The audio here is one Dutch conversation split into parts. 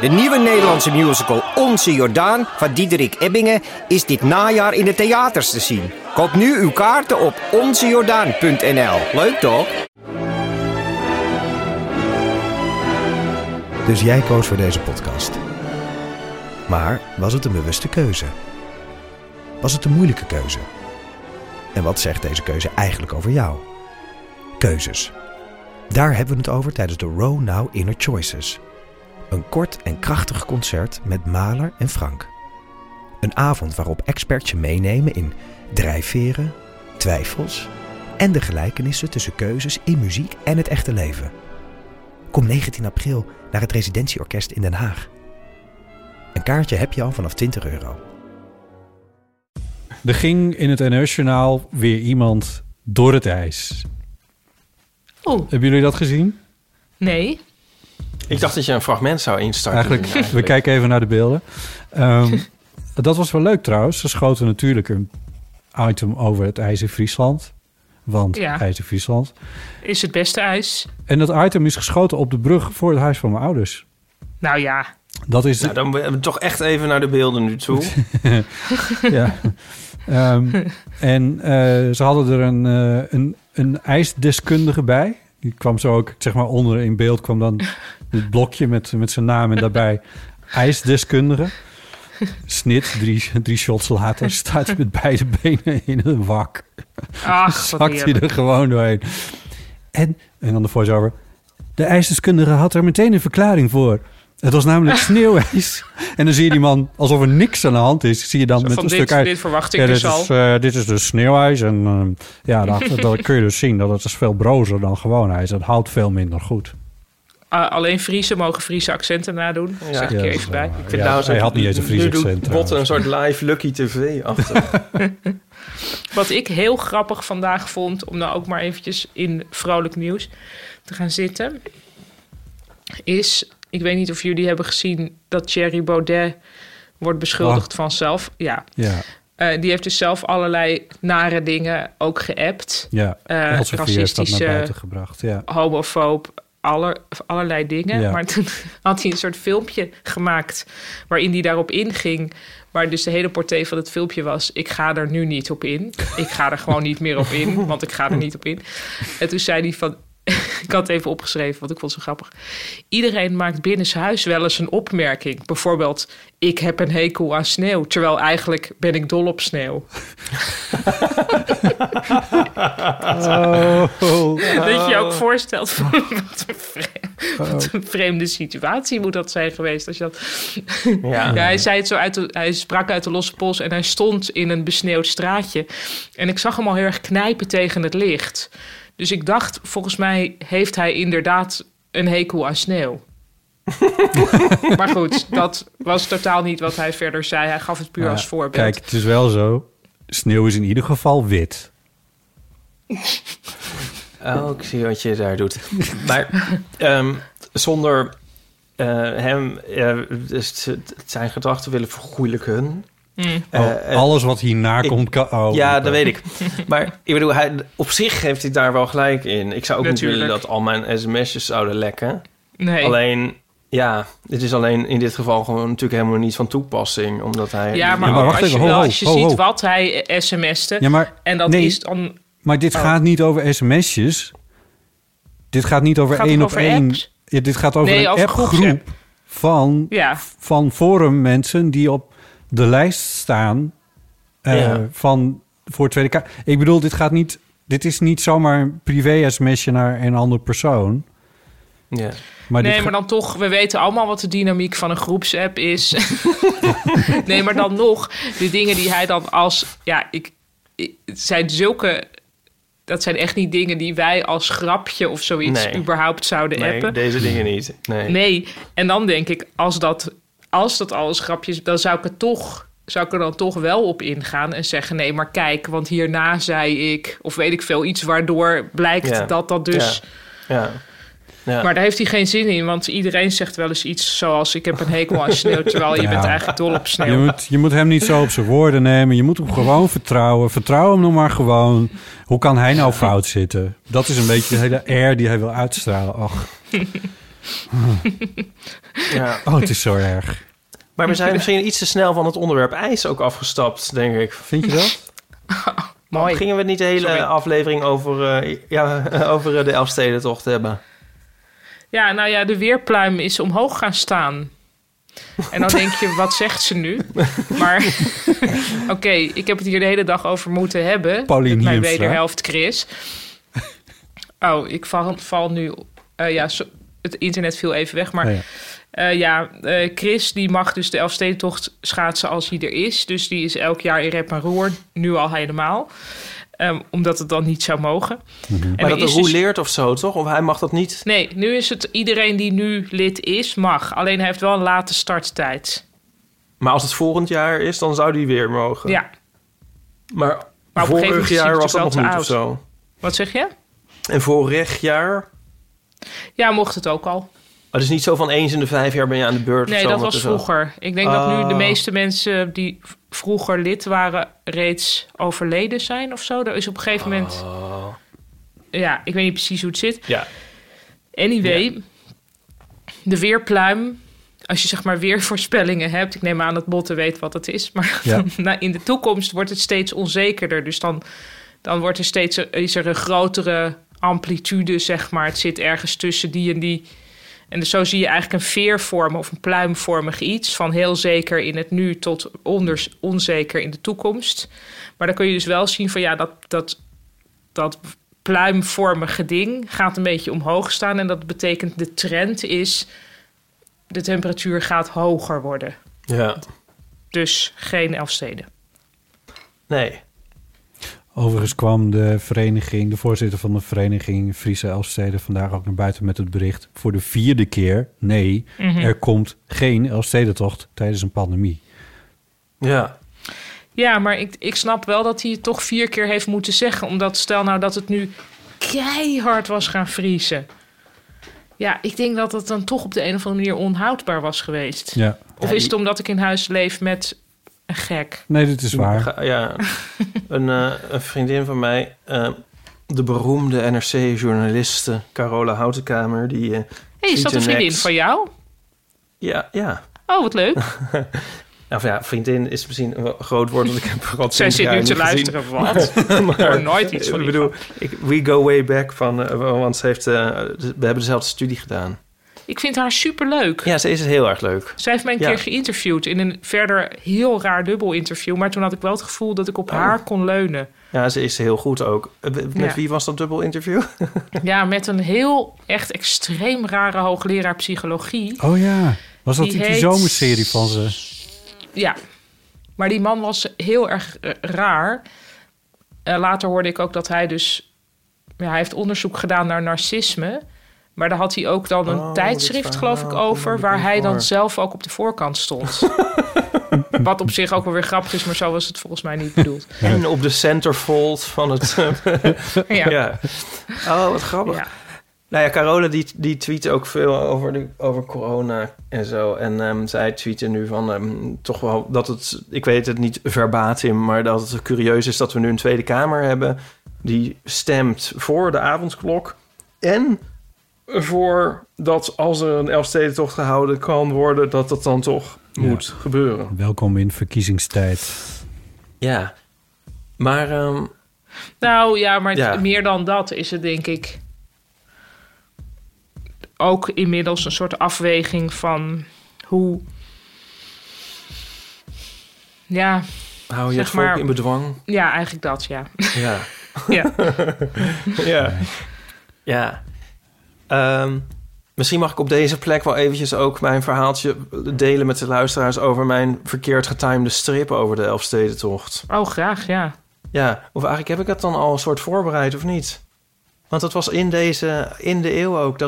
De nieuwe Nederlandse musical Onze Jordaan van Diederik Ebbingen is dit najaar in de theaters te zien. Koop nu uw kaarten op onzejordaan.nl. Leuk toch? Dus jij koos voor deze podcast. Maar was het een bewuste keuze? Was het een moeilijke keuze? En wat zegt deze keuze eigenlijk over jou? Keuzes. Daar hebben we het over tijdens de Row Now Inner Choices. Een kort en krachtig concert met Mahler en Franck. Een avond waarop experts je meenemen in drijfveren, twijfels en de gelijkenissen tussen keuzes in muziek en het echte leven. Kom 19 april naar het Residentieorkest in Den Haag. Een kaartje heb je al vanaf €20. Er ging in het NH-journaal weer iemand door het ijs. Oh. Hebben jullie dat gezien? Nee. Ik dacht dat je een fragment zou instarten. Eigenlijk. We kijken even naar de beelden. Dat was wel leuk trouwens. Ze schoten natuurlijk een item over het IJzer Friesland. Want ja. IJzer Friesland is het beste ijs. En dat item is geschoten op de brug voor het huis van mijn ouders. Nou ja. Dat is nou, dan hebben we toch echt even naar de beelden nu toe. Ja. Ze hadden er een ijsdeskundige bij. Die kwam zo ook, zeg maar, onder in beeld kwam dan het blokje met zijn naam en daarbij ijsdeskundige. Snit, drie shots later staat hij met beide benen in een wak. Ach, zakt hij er gewoon doorheen. En dan de voice-over. De ijsdeskundige had er meteen een verklaring voor. Het was namelijk sneeuwijs. En dan zie je die man, alsof er niks aan de hand is. Zie je dan zo, met een stuk ijs. Dit verwacht ik dus al. Dit is dus sneeuwijs. En dat kun je dus zien. Dat het is veel brozer dan gewoon ijs. Dat houdt veel minder goed. Alleen Friese mogen Friese accenten nadoen. Ja. Zeg ik er even bij. Ik vind hij had niet eens een Friese accent. Nu doet Botte een soort live Lucky TV achter. Wat ik heel grappig vandaag vond... om nou ook maar eventjes in vrolijk nieuws te gaan zitten... is... Ik weet niet of jullie hebben gezien dat Thierry Baudet wordt beschuldigd van zelf. Ja. Die heeft dus zelf allerlei nare dingen ook geappt. Ja, racistische, homofoob, allerlei dingen. Ja. Maar toen had hij een soort filmpje gemaakt waarin hij daarop inging. Maar dus de hele portée van het filmpje was... ik ga er nu niet op in. Ik ga er gewoon niet meer op in, want ik ga er niet op in. En toen zei hij van... Ik had het even opgeschreven, want ik vond het zo grappig. Iedereen maakt binnenshuis wel eens een opmerking. Bijvoorbeeld, ik heb een hekel aan sneeuw. Terwijl eigenlijk ben ik dol op sneeuw. Dat je ook voorstelt van wat een vreemde situatie moet dat zijn geweest. Als je dat... Ja, hij zei het zo hij sprak uit de losse pols en hij stond in een besneeuwd straatje. En ik zag hem al heel erg knijpen tegen het licht... Dus ik dacht, volgens mij heeft hij inderdaad een hekel aan sneeuw. Maar goed, dat was totaal niet wat hij verder zei. Hij gaf het puur als voorbeeld. Kijk, het is wel zo. Sneeuw is in ieder geval wit. Oh, ik zie wat je daar doet. Maar zonder hem zijn gedrag te willen vergoeilijken... alles wat hierna komt... dat weet ik. Maar ik bedoel, hij, op zich heeft hij daar wel gelijk in. Ik zou ook natuurlijk niet willen dat al mijn sms'jes zouden lekken. Nee. Alleen, het is alleen in dit geval gewoon natuurlijk helemaal niet van toepassing. Omdat hij... Ja, maar wacht even. Als je ziet wat hij sms'te... Ja, maar, en dat is dan... Maar dit gaat niet over sms'jes. Dit gaat niet over één op één. Ja, dit gaat over een appgroep van forum mensen die op... de lijst staan van voor Tweede Kamer. Ik bedoel, dit is niet zomaar een privé-sms'je naar een andere persoon. Ja. Maar dan toch, we weten allemaal wat de dynamiek van een groepsapp is. Nee, maar dan nog, de dingen die hij dan als... Ja, het zijn zulke... Dat zijn echt niet dingen die wij als grapje of zoiets überhaupt zouden appen. Nee, deze dingen niet. Nee, en dan denk ik, als dat alles grapjes, dan zou ik er dan toch wel op ingaan en zeggen... nee, maar kijk, want hierna zei ik... of weet ik veel, iets waardoor blijkt dat dus... Ja. Maar daar heeft hij geen zin in, want iedereen zegt wel eens iets zoals... ik heb een hekel aan sneeuw, terwijl je bent eigenlijk dol op sneeuw. Je moet hem niet zo op zijn woorden nemen. Je moet hem gewoon vertrouwen. Vertrouw hem nog maar gewoon. Hoe kan hij nou fout zitten? Dat is een beetje de hele air die hij wil uitstralen. Ach... Ja. Oh, het is zo erg. Maar we zijn misschien iets te snel van het onderwerp ijs ook afgestapt, denk ik. Vind je dat? Mooi. Gingen we niet de hele aflevering over, over de Elfstedentocht hebben? Ja, nou ja, de weerpluim is omhoog gaan staan. En dan denk je, wat zegt ze nu? Maar oké, ik heb het hier de hele dag over moeten hebben. Paulien, mijn wederhelft Chris. Oh, ik val nu... het internet viel even weg, maar... Oh ja. Chris die mag dus de Elfstedentocht schaatsen als hij er is. Dus die is elk jaar in rep en roer, nu al helemaal. Omdat het dan niet zou mogen. Mm-hmm. Maar dat de roe dus... leert of zo, toch? Of hij mag dat niet? Nee, nu is het iedereen die nu lid is, mag. Alleen hij heeft wel een late starttijd. Maar als het volgend jaar is, dan zou die weer mogen? Ja. Maar vorig jaar was dat nog niet of zo? Wat zeg je? En vorig jaar? Ja, mocht het ook al. Het is niet zo van eens in de 5 jaar ben je aan de beurt. Nee, of zo, dat was vroeger. Ik denk dat nu de meeste mensen die vroeger lid waren... reeds overleden zijn of zo. Er is op een gegeven moment... Ja, ik weet niet precies hoe het zit. Ja. Anyway, de weerpluim... Als je zeg maar weervoorspellingen hebt... Ik neem aan dat Botte weet wat het is. Maar in de toekomst wordt het steeds onzekerder. Dus dan wordt er steeds is er een grotere amplitude, zeg maar. Het zit ergens tussen die en die... En dus zo zie je eigenlijk een veer vormen of een pluimvormig iets... van heel zeker in het nu tot onzeker in de toekomst. Maar dan kun je dus wel zien van dat pluimvormige ding... gaat een beetje omhoog staan en dat betekent de trend is... de temperatuur gaat hoger worden. Ja. Dus geen Elfsteden. Nee. Overigens kwam de voorzitter van de vereniging Friese Elfstede vandaag ook naar buiten met het bericht. Voor de 4e keer, er komt geen Elfstedentocht tijdens een pandemie. Ja. Ja, maar ik snap wel dat hij het toch 4 keer heeft moeten zeggen. Omdat stel nou dat het nu keihard was gaan vriezen. Ja, ik denk dat het dan toch op de een of andere manier onhoudbaar was geweest. Ja. Of is het omdat ik in huis leef met... Een gek. Nee, dit is waar. Ja, een vriendin van mij, de beroemde NRC-journaliste Carola Houtenkamer, die. Is dat een vriendin van jou? Ja. Oh, wat leuk. Vriendin is misschien een groot woord, want ik heb er al 20 jaar niet gezien. Zij zit nu te luisteren, wat? Maar nooit iets van. Ik bedoel, we go way back van, want ze heeft, we hebben dezelfde studie gedaan. Ik vind haar superleuk. Ja, ze is heel erg leuk. Zij heeft mij een keer geïnterviewd in een verder heel raar dubbel interview. Maar toen had ik wel het gevoel dat ik op haar kon leunen. Ja, ze is heel goed ook. Met wie was dat dubbel interview? Ja, met een heel echt extreem rare hoogleraar psychologie. Oh ja, was dat die zomerserie van ze? Ja, maar die man was heel erg raar. Later hoorde ik ook dat hij dus... Ja, hij heeft onderzoek gedaan naar narcisme... Maar daar had hij ook dan een tijdschrift, geloof ik, over... waar hij dan zelf ook op de voorkant stond. Wat op zich ook wel weer grappig is... maar zo was het volgens mij niet bedoeld. En op de centerfold van het... Oh, wat grappig. Ja. Nou ja, Carola die tweet ook veel over corona en zo. En zij tweeten nu van toch wel dat het... Ik weet het niet verbatim, maar dat het curieus is... dat we nu een Tweede Kamer hebben... die stemt voor de avondklok en... voor dat als er een Elfstedentocht gehouden kan worden... dat dat dan toch moet gebeuren. Welkom in verkiezingstijd. Ja, maar... meer dan dat is het, denk ik... ook inmiddels een soort afweging van hoe... Ja, hou je het volk in bedwang? Ja, eigenlijk dat, Ja. Ja. Ja. Misschien mag ik op deze plek wel eventjes ook mijn verhaaltje delen met de luisteraars... over mijn verkeerd getimede strip over de Elfstedentocht. Oh, graag, ja. Ja, of eigenlijk heb ik dat dan al een soort voorbereid of niet? Want dat was in de eeuw ook,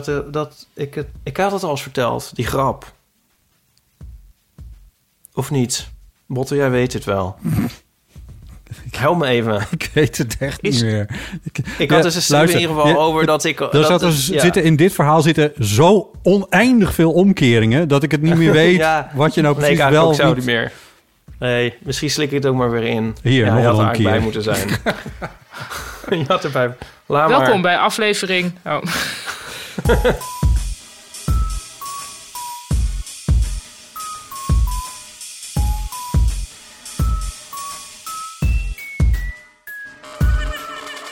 ik had het al eens verteld, die grap. Of niet? Botte, jij weet het wel. Help me even. Ik weet het echt niet meer. Ik had dus een strip in ieder geval over dat ik... In dit verhaal zitten zo oneindig veel omkeringen... dat ik het niet meer weet wat je nou precies wel doet. Niet meer. Nee, misschien slik ik het ook maar weer in. Hier, nog een omkering. Bij moeten zijn. Je had erbij. Welkom bij aflevering...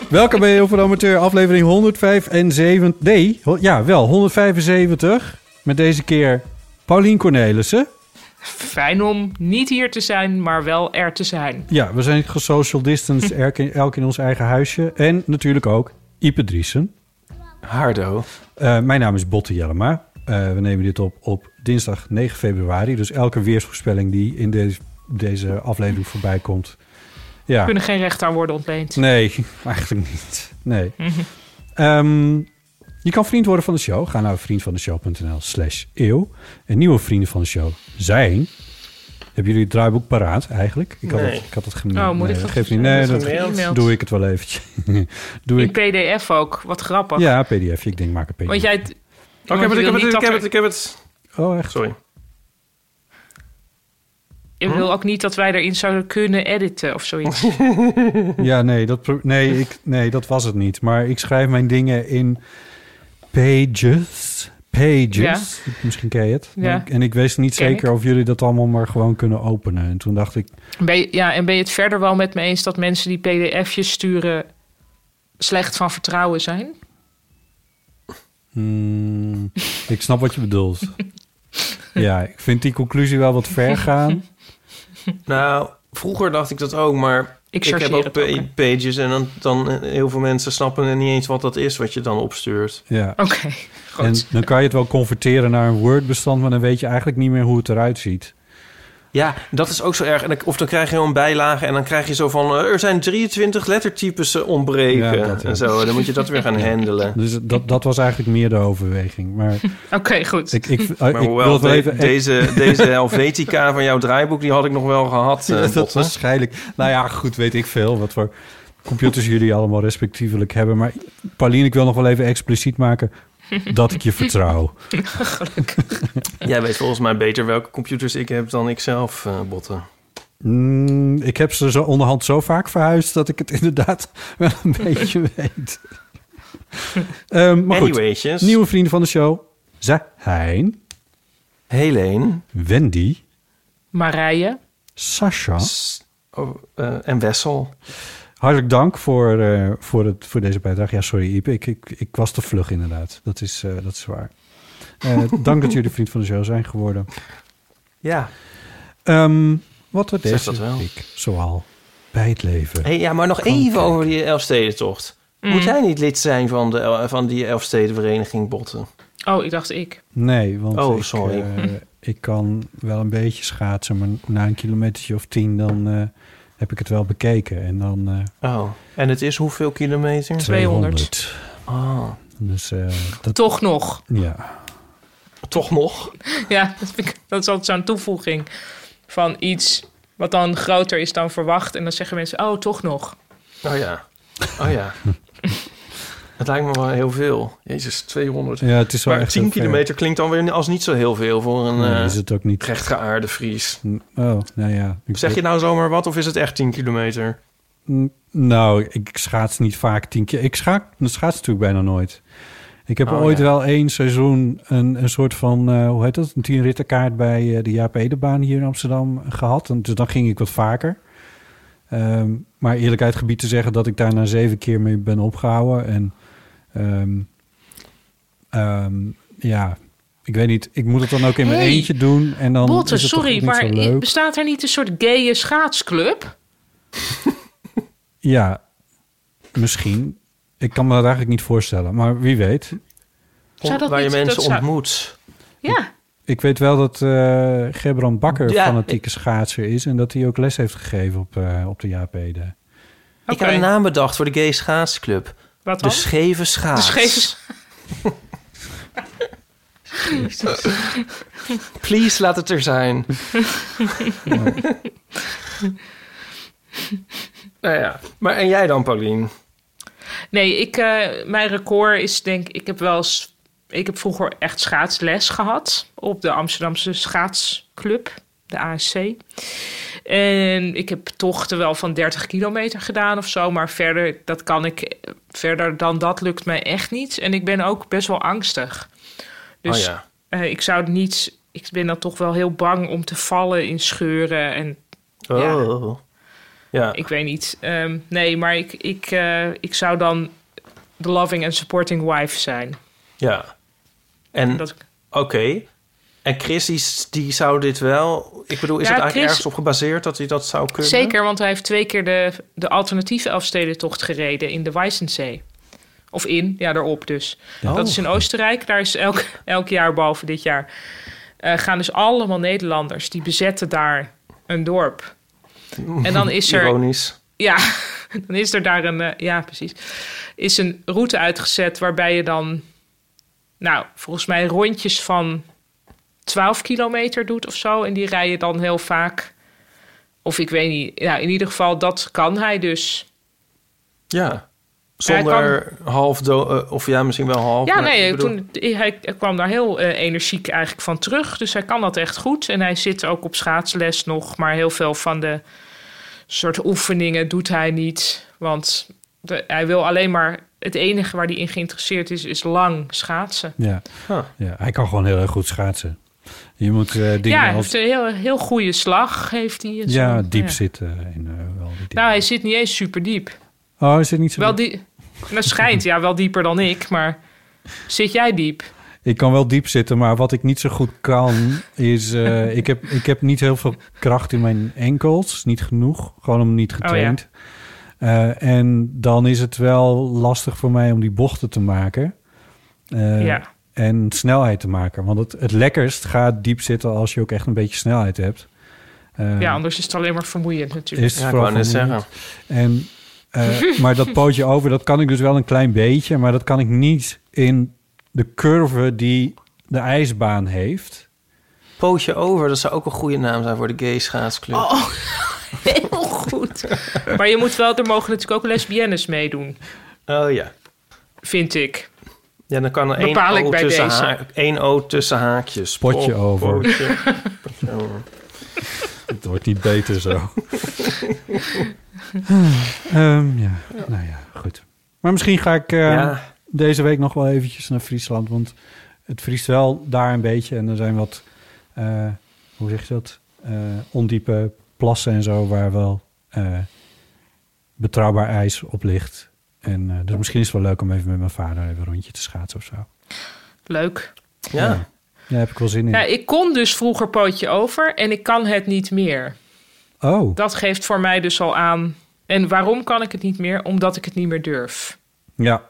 Welkom bij Heel voor de Amateur, aflevering 175. Nee, ja, wel 175. Met deze keer Paulien Cornelissen. Fijn om niet hier te zijn, maar wel er te zijn. Ja, we zijn gesocial distance, elk in ons eigen huisje. En natuurlijk ook Ype Driesen. Hardo. Mijn naam is Botte Jellema. We nemen dit op dinsdag 9 februari. Dus elke weersvoorspelling die in deze aflevering voorbij komt. Ja. Kunnen geen recht aan worden ontleend. Nee, eigenlijk niet. Nee. Je kan vriend worden van de show. Ga naar vriendvandeshow.nl/eeuw. En nieuwe vrienden van de show zijn... Hebben jullie het draaiboek paraat eigenlijk? Ik had het gemaild. Oh, moet ik dat geef niet. Nee, dat doe ik het wel eventjes. In pdf ook. Wat grappig. Ja, pdf. Ik denk, maak een pdf. Want jij... Ik heb het. Oh, echt? Sorry. Ik wil ook niet dat wij erin zouden kunnen editen of zoiets. Ja, dat was het niet. Maar ik schrijf mijn dingen in pages. Pages. Ja. Misschien ken je het. Ja. En ik wist niet zeker of jullie dat allemaal maar gewoon kunnen openen. En toen dacht ik... Ben je het verder wel met me eens dat mensen die pdf'jes sturen... slecht van vertrouwen zijn? Ik snap wat je bedoelt. Ja, ik vind die conclusie wel wat ver gaan. Nou, vroeger dacht ik dat ook, maar ik heb ook pages... en dan heel veel mensen snappen niet eens wat dat is... wat je dan opstuurt. Ja. Oké, goed. En dan kan je het wel converteren naar een Word-bestand... maar dan weet je eigenlijk niet meer hoe het eruit ziet. Ja, dat is ook zo erg. Of dan krijg je een bijlage en dan krijg je zo van... er zijn 23 lettertypes ontbreken en zo. Dan moet je dat weer gaan handelen. Dus dat was eigenlijk meer de overweging. Oké, goed. Deze Helvetica van jouw draaiboek, die had ik nog wel gehad. Dat waarschijnlijk. Nou ja, goed, weet ik veel wat voor computers jullie allemaal respectievelijk hebben. Maar Paulien, ik wil nog wel even expliciet maken... dat ik je vertrouw. Gelukkig. Jij weet volgens mij beter welke computers ik heb dan ik zelf, Botte. Ik heb ze zo onderhand zo vaak verhuisd... dat ik het inderdaad wel een beetje weet. Maar goed, nieuwe vrienden van de show zijn... Helene. Wendy. Marije. Sascha. En Wessel. Hartelijk dank voor deze bijdrage. Ja, sorry, Ype. Ik was te vlug inderdaad. Dat is waar. Dank dat jullie vriend van de show zijn geworden. Ja. Wat wordt deze week zoal bij het leven? Hey, ja, maar nog even over die Elfstedentocht. Moet jij niet lid zijn van die Elfstedenvereniging, Botte? Oh, ik dacht ik. Nee, want ik kan wel een beetje schaatsen... maar na een kilometertje of 10 dan... heb ik het wel bekeken. En dan... en het is hoeveel kilometer? 200. Oh. Dus, dat... Toch nog. Ja. Toch nog? Ja, dat is altijd zo'n toevoeging van iets wat dan groter is dan verwacht. En dan zeggen mensen, toch nog. Oh ja. Het lijkt me wel heel veel. Jezus, 200. Ja, het is wel maar echt 10 kilometer klinkt dan weer als niet zo heel veel... voor een is het ook niet. Rechtgeaarde Fries. Zeg je nou zomaar wat of is het echt 10 kilometer? Nou, ik schaats niet vaak 10 keer. Ik schaats natuurlijk bijna nooit. Ik heb ooit wel één seizoen een soort van... hoe heet dat? Een 10-rittenkaart bij de Jaap Edenbaan hier in Amsterdam gehad. En dus dan ging ik wat vaker... maar eerlijkheid gebied te zeggen dat ik daarna 7 keer mee ben opgehouden. En ik weet niet. Ik moet het dan ook in mijn eentje doen. En dan Botte, is het sorry, maar zo leuk. Bestaat er niet een soort gaye schaatsclub? Ja, misschien. Ik kan me dat eigenlijk niet voorstellen. Maar wie weet. Waar je mensen ontmoet. Ja. Ik weet wel dat Gebran Bakker fanatieke schaatser is... en dat hij ook les heeft gegeven op de Jaap Ede. Okay. Ik had een naam bedacht voor de Gay Schaatsclub. Wat dan? De Scheve Schaats. Please, laat het er zijn. Maar en jij dan, Paulien? Nee, mijn record is denk ik... Ik heb vroeger echt schaatsles gehad op de Amsterdamse Schaatsclub, de ASC. En ik heb tochten wel van 30 kilometer gedaan of zo. Maar verder dan dat lukt mij echt niet. En ik ben ook best wel angstig. Dus ik ben dan toch wel heel bang om te vallen in scheuren. En, Ja. Ik weet niet. Nee, maar ik zou dan de loving and supporting wife zijn. Ja. En oké. En Chris, die zou dit wel... Ik bedoel, is het eigenlijk ergens op gebaseerd dat hij dat zou kunnen? Zeker, want hij heeft 2 keer de alternatieve Elfstedentocht gereden in de Weissensee. Of daarop dus. Oh. Dat is in Oostenrijk. Daar is elk jaar, behalve dit jaar... gaan dus allemaal Nederlanders. Die bezetten daar een dorp. En dan is er... Ironisch. Ja, dan is er daar een... ja, precies. Is een route uitgezet waarbij je dan... Nou, volgens mij rondjes van... 12 kilometer doet of zo. En die rijden dan heel vaak. Of ik weet niet. Ja, in ieder geval, dat kan hij dus. Ja. Zonder half... of ja, misschien wel half. Ja, nee. Hij kwam daar heel energiek eigenlijk van terug. Dus hij kan dat echt goed. En hij zit ook op schaatsles nog. Maar heel veel van de soort oefeningen doet hij niet. Want hij wil alleen maar... Het enige waar hij in geïnteresseerd is lang schaatsen. Ja. Huh. Ja, hij kan gewoon heel erg goed schaatsen. Je moet dingen hij heeft een heel goede slag, heeft hij. Ja, zo. Diep zitten. Wel diep. Nou, hij zit niet eens super diep. Oh, hij zit niet zo diep? Dat schijnt, wel dieper dan ik, maar zit jij diep? Ik kan wel diep zitten, maar wat ik niet zo goed kan is... ik heb niet heel veel kracht in mijn enkels, niet genoeg. Gewoon om niet getraind. Oh, ja. En dan is het wel lastig voor mij om die bochten te maken. En snelheid te maken. Want het lekkerst gaat diep zitten als je ook echt een beetje snelheid hebt. Anders is het alleen maar vermoeiend natuurlijk. Is het vooral vermoeiend. En, maar dat pootje over, dat kan ik dus wel een klein beetje. Maar dat kan ik niet in de curve die de ijsbaan heeft. Pootje over, dat zou ook een goede naam zijn voor de gay schaatsclub. Oh. Heel goed. Maar je moet wel... Er mogen natuurlijk ook lesbiennes meedoen. Oh ja. Vind ik. Ja, dan kan er één O tussen haakjes. Potje over. Potje over. Het wordt niet beter zo. Nou ja, goed. Maar misschien ga ik deze week nog wel eventjes naar Friesland. Want het vriest wel daar een beetje. En er zijn wat... hoe zeg je dat? Ondiepe... plassen en zo, waar wel betrouwbaar ijs op ligt. En dus misschien is het wel leuk om even met mijn vader even een rondje te schaatsen of zo. Leuk. Ja. Ja, daar heb ik wel zin in. Ja, ik kon dus vroeger pootje over en ik kan het niet meer. Oh. Dat geeft voor mij dus al aan. En waarom kan ik het niet meer? Omdat ik het niet meer durf. Ja,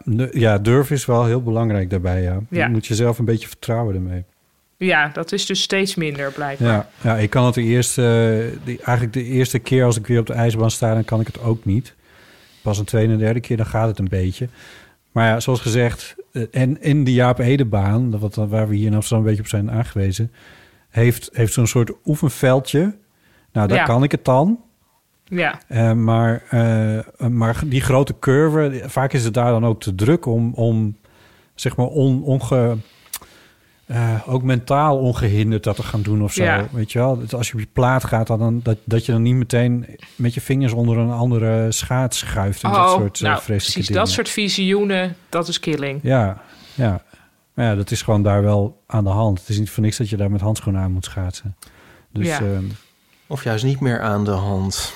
durf is wel heel belangrijk daarbij. Ja. Je moet jezelf een beetje vertrouwen ermee. Ja, dat is dus steeds minder blijkbaar. Ja, ik kan het de eerste keer als ik weer op de ijsbaan sta... dan kan ik het ook niet. Pas een tweede en derde keer, dan gaat het een beetje. Maar ja, zoals gezegd... en in de Jaap Edenbaan, waar we hier in Amsterdam een beetje op zijn aangewezen... heeft zo'n soort oefenveldje. Nou, daar kan ik het dan. Ja. Maar die grote curve... vaak is het daar dan ook te druk om zeg maar ook mentaal ongehinderd dat te gaan doen of zo. Ja. Weet je wel? Als je op je plaat gaat, dat je dan niet meteen met je vingers onder een andere schaats schuift. En dat soort vreselijke precies dingen. Dat soort visioenen, dat is killing. Ja. Maar ja, dat is gewoon daar wel aan de hand. Het is niet voor niks dat je daar met handschoenen aan moet schaatsen. Dus, of juist niet meer aan de hand.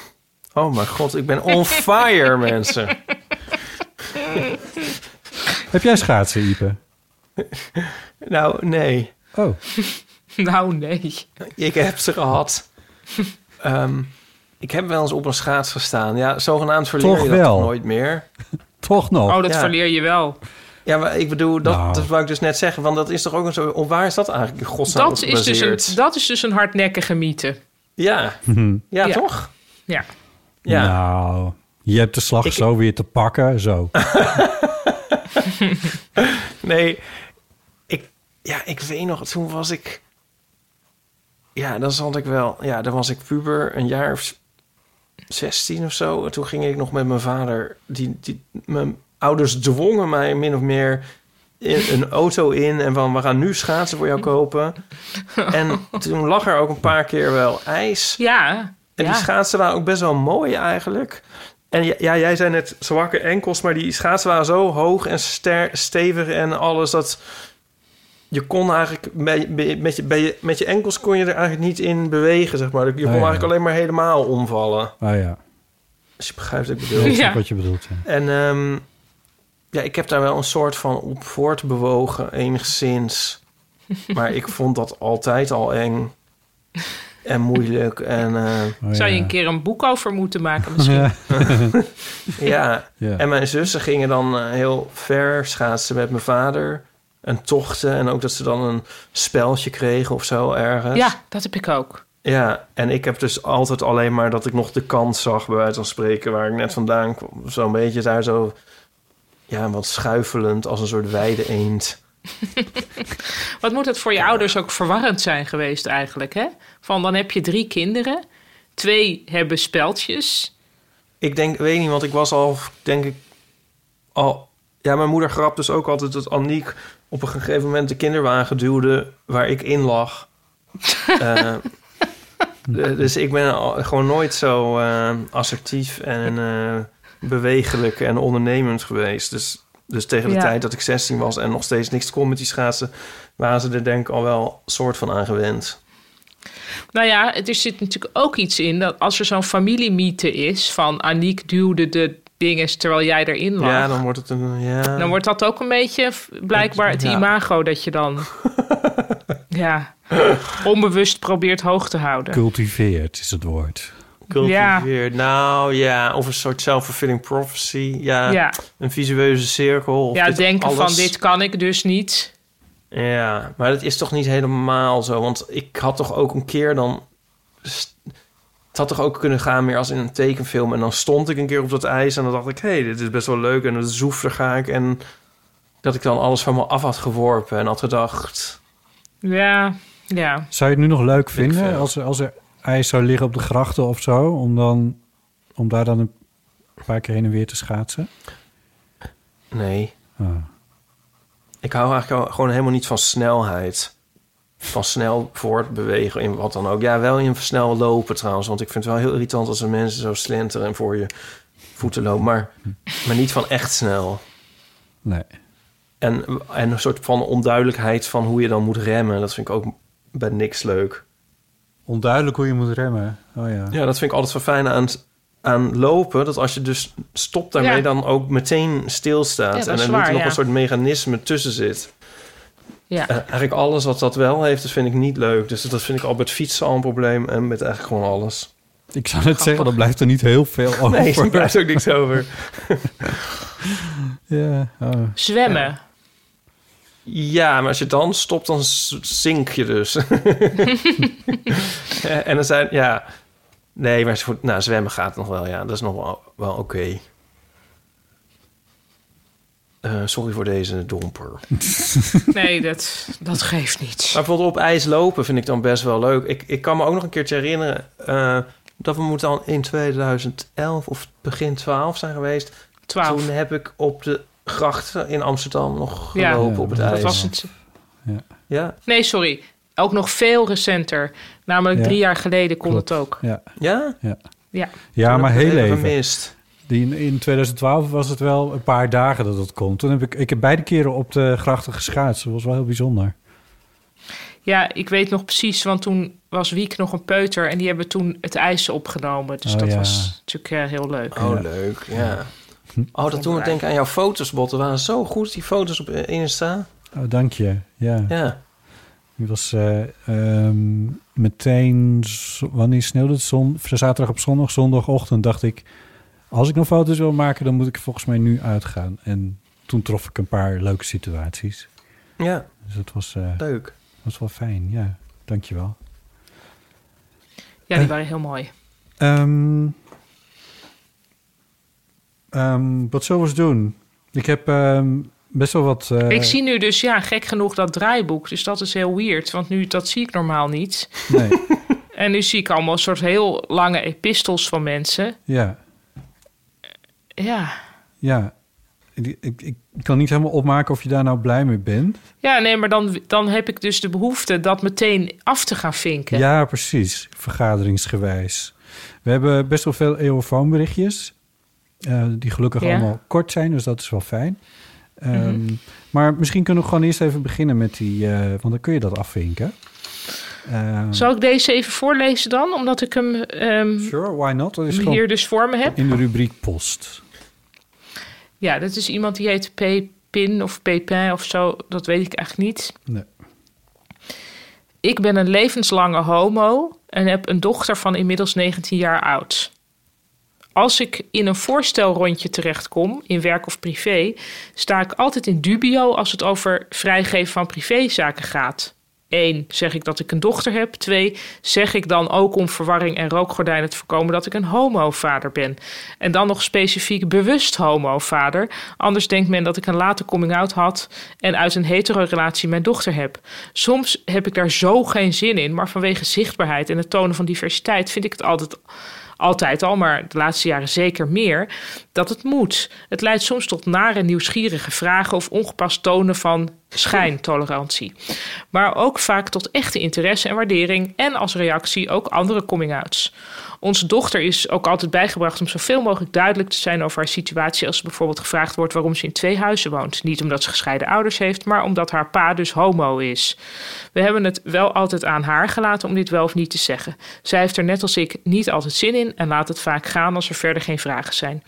Oh mijn god, ik ben on fire, mensen. Heb jij schaatsen, Ype? Nou, nee. Oh. Nou, nee. Ik heb ze gehad. Ik heb wel eens op een schaats gestaan. Ja, zogenaamd verleer toch je wel. Dat nooit meer. Toch nog? Oh, dat verleer je wel. Ja, maar ik bedoel, dat wou ik dus net zeggen. Want dat is toch ook een soort... Waar is dat eigenlijk in godsnaam dat is dus een hardnekkige mythe. Ja. Ja, toch? Ja. Ja. Nou, je hebt de slag zo weer te pakken. Zo. Nee... ik weet nog, toen was ik... Ja, dan zat ik wel... Ja, dan was ik puber, een jaar of 16 of zo. En toen ging ik nog met mijn vader... Mijn ouders dwongen mij min of meer een auto in... en van, we gaan nu schaatsen voor jou kopen. En toen lag er ook een paar keer wel ijs. Ja. En die schaatsen waren ook best wel mooi eigenlijk. En ja, jij zei net zwakke enkels... maar die schaatsen waren zo hoog en stevig en alles dat... Je kon eigenlijk met je enkels kon je er eigenlijk niet in bewegen, zeg maar. Je kon eigenlijk alleen maar helemaal omvallen. Ah ja. Als je begrijpt wat ik bedoel. Ja, ik wat je bedoelt. Ja. En ja, ik heb daar wel een soort van op voortbewogen enigszins. Maar ik vond dat altijd al eng en moeilijk. En, oh, zou je een keer een boek over moeten maken misschien? Ja. En mijn zussen gingen dan heel ver schaatsen met mijn vader. En tochten. En ook dat ze dan een speltje kregen of zo ergens. Ja, dat heb ik ook. Ja, en ik heb dus altijd alleen maar dat ik nog de kans zag, bij wijze van spreken, waar ik net vandaan kwam. Zo'n beetje daar zo, ja, wat schuifelend als een soort weide eend. Wat moet het voor je ouders ook verwarrend zijn geweest eigenlijk, hè? Van dan heb je 3 kinderen, 2 hebben speltjes. Ik denk, weet niet, want ik was al, denk ik, al... Ja, mijn moeder grapt dus ook altijd dat Anniek op een gegeven moment de kinderwagen duwde waar ik in lag. Dus ik ben gewoon nooit zo assertief en bewegelijk en ondernemend geweest. Dus tegen de tijd dat ik 16 was en nog steeds niks kon met die schaatsen, waren ze er denk ik al wel soort van aan gewend. Nou ja, er zit natuurlijk ook iets in dat als er zo'n familiemythe is van Anniek duwde de dingen terwijl jij erin lag. Ja, dan wordt het een... Ja. Dan wordt dat ook een beetje blijkbaar het imago dat je dan... ja... onbewust probeert hoog te houden. Cultiveert is het woord. Cultiveert, nou ja. Of een soort self-fulfilling prophecy. Ja. Een visueuze cirkel. Ja, denken alles... van dit kan ik dus niet. Ja, maar dat is toch niet helemaal zo. Want ik had toch ook een keer dan... Het had toch ook kunnen gaan meer als in een tekenfilm. En dan stond ik een keer op dat ijs en dan dacht ik... hé, dit is best wel leuk en dat zoefde ga ik. En dat ik dan alles van me af had geworpen en had gedacht... Ja. Zou je het nu nog leuk vinden als er ijs zou liggen op de grachten of zo? Om daar dan een paar keer heen en weer te schaatsen? Nee. Oh. Ik hou eigenlijk gewoon helemaal niet van snelheid. Van snel voortbewegen in wat dan ook. Ja, wel in snel lopen trouwens. Want ik vind het wel heel irritant als er mensen zo slenteren en voor je voeten lopen. Maar niet van echt snel. Nee. En een soort van onduidelijkheid van hoe je dan moet remmen. Dat vind ik ook bij niks leuk. Onduidelijk hoe je moet remmen? Oh ja. Ja, dat vind ik altijd wel fijn aan lopen. Dat als je dus stopt daarmee, dan ook meteen stilstaat. Ja, en er moet nog een soort mechanisme tussen zit. Ja. Eigenlijk alles wat dat wel heeft, dat vind ik niet leuk. Dus dat vind ik al met fietsen al een probleem. En met eigenlijk gewoon alles. Ik zou net zeggen, dan blijft er niet heel veel over. Nee, er blijft ook niks over. Zwemmen. Ja, maar als je dan stopt, dan zink je dus. En dan zijn... Ja. Nee, maar zwemmen gaat nog wel, ja. Dat is nog wel oké. Sorry voor deze domper. Nee, dat geeft niet. Maar bijvoorbeeld op ijs lopen vind ik dan best wel leuk. Ik kan me ook nog een keertje herinneren... dat we moeten dan in 2011 of begin 12 zijn geweest. 12. Toen heb ik op de grachten in Amsterdam nog gelopen op het ijs. Dat was het. Ja. Nee, sorry. Ook nog veel recenter. Namelijk 3 jaar geleden kon het ook. Ja, maar heel even. Gemist. In 2012 was het wel een paar dagen dat het kon. Toen heb ik beide keren op de grachten geschaatst. Dat was wel heel bijzonder. Ja, ik weet nog precies, want toen was Wiek nog een peuter... en die hebben toen het ijs opgenomen. Dus dat was natuurlijk heel leuk. Oh, leuk, ja. Oh, dat doen we denken aan jouw foto's, Botte. Waren zo goed, die foto's op Insta. Oh, dank je, ja. Die was meteen... Wanneer sneeuwde het? Zaterdag op zondagochtend dacht ik... als ik nog foto's wil maken, dan moet ik volgens mij nu uitgaan. En toen trof ik een paar leuke situaties. Ja, dus dat was leuk. Dat was wel fijn, ja. Dank je wel. Ja, die waren heel mooi. Wat zullen we eens doen? Ik heb best wel wat... Ik zie nu dus, gek genoeg dat draaiboek. Dus dat is heel weird, want nu dat zie ik normaal niet. Nee. En nu zie ik allemaal een soort heel lange epistels van mensen. Ja. Ja. Ja. Ik kan niet helemaal opmaken of je daar nou blij mee bent. Ja, nee, maar dan heb ik dus de behoefte dat meteen af te gaan vinken. Ja, precies. Vergaderingsgewijs. We hebben best wel veel eeuwfoonberichtjes. Die gelukkig allemaal kort zijn, dus dat is wel fijn. Maar misschien kunnen we gewoon eerst even beginnen met die... want dan kun je dat afvinken. Zal ik deze even voorlezen dan? Omdat ik hem sure, why not? Dat is hier gewoon dus voor me heb. In de rubriek post. Ja, dat is iemand die heet Pepin of Pepin of zo. Dat weet ik eigenlijk niet. Nee. Ik ben een levenslange homo en heb een dochter van inmiddels 19 jaar oud. Als ik in een voorstelrondje terechtkom, in werk of privé, sta ik altijd in dubio als het over vrijgeven van privézaken gaat. 1. Zeg ik dat ik een dochter heb. 2. Zeg ik dan ook om verwarring en rookgordijnen te voorkomen dat ik een homovader ben. En dan nog specifiek bewust homovader. Anders denkt men dat ik een late coming-out had en uit een hetero-relatie mijn dochter heb. Soms heb ik daar zo geen zin in, maar vanwege zichtbaarheid en het tonen van diversiteit vind ik het altijd al, maar de laatste jaren zeker meer, dat het moet. Het leidt soms tot nare nieuwsgierige vragen of ongepast tonen van schijntolerantie. Maar ook vaak tot echte interesse en waardering en als reactie ook andere coming-outs. Onze dochter is ook altijd bijgebracht om zoveel mogelijk duidelijk te zijn over haar situatie als ze bijvoorbeeld gevraagd wordt waarom ze in 2 huizen woont. Niet omdat ze gescheiden ouders heeft, maar omdat haar pa dus homo is. We hebben het wel altijd aan haar gelaten om dit wel of niet te zeggen. Zij heeft er net als ik niet altijd zin in en laat het vaak gaan als er verder geen vragen zijn.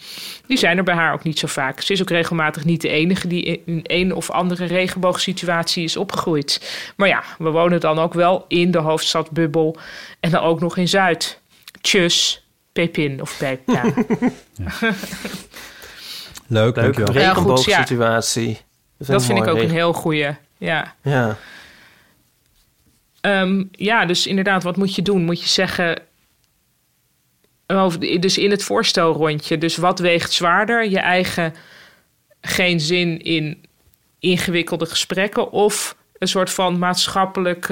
Die zijn er bij haar ook niet zo vaak. Ze is ook regelmatig niet de enige die in een of andere regenboogsituatie is opgegroeid. Maar ja, we wonen dan ook wel in de hoofdstadbubbel en dan ook nog in Zuid. Tjus, Pepin of Peppa. Ja. Leuk, dankjewel. Regenboogsituatie. Ja. Dat vind ik ook een heel goeie. Ja. Ja. Ja, dus inderdaad, wat moet je doen? Moet je zeggen, dus in het voorstelrondje, dus wat weegt zwaarder? Je eigen geen zin in ingewikkelde gesprekken of een soort van maatschappelijk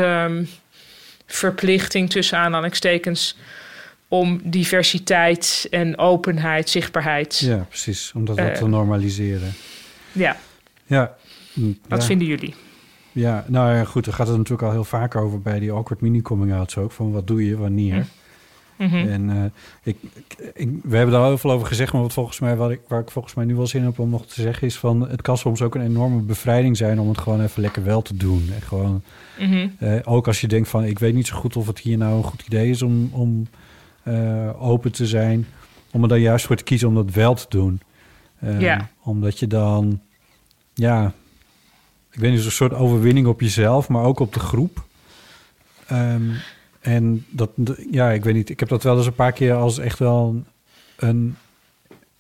verplichting tussen aanhalingstekens om diversiteit en openheid, zichtbaarheid. Ja, precies. Om dat te normaliseren. Ja. Ja. Wat vinden jullie? Ja, nou ja, goed. Daar gaat het natuurlijk al heel vaak over bij die awkward mini-coming-outs ook. Van wat doe je, wanneer? Mm-hmm. En we hebben daar heel veel over gezegd. Maar waar ik volgens mij nu wel zin heb om nog te zeggen is van, het kan soms ook een enorme bevrijding zijn om het gewoon even lekker wel te doen. En gewoon, mm-hmm. Ook als je denkt van, ik weet niet zo goed of het hier nou een goed idee is om open te zijn, om er dan juist voor te kiezen om dat wel te doen. Omdat je dan, ja, ik weet niet, een soort overwinning op jezelf, maar ook op de groep. En dat, ja, ik weet niet, ik heb dat wel eens een paar keer als echt wel een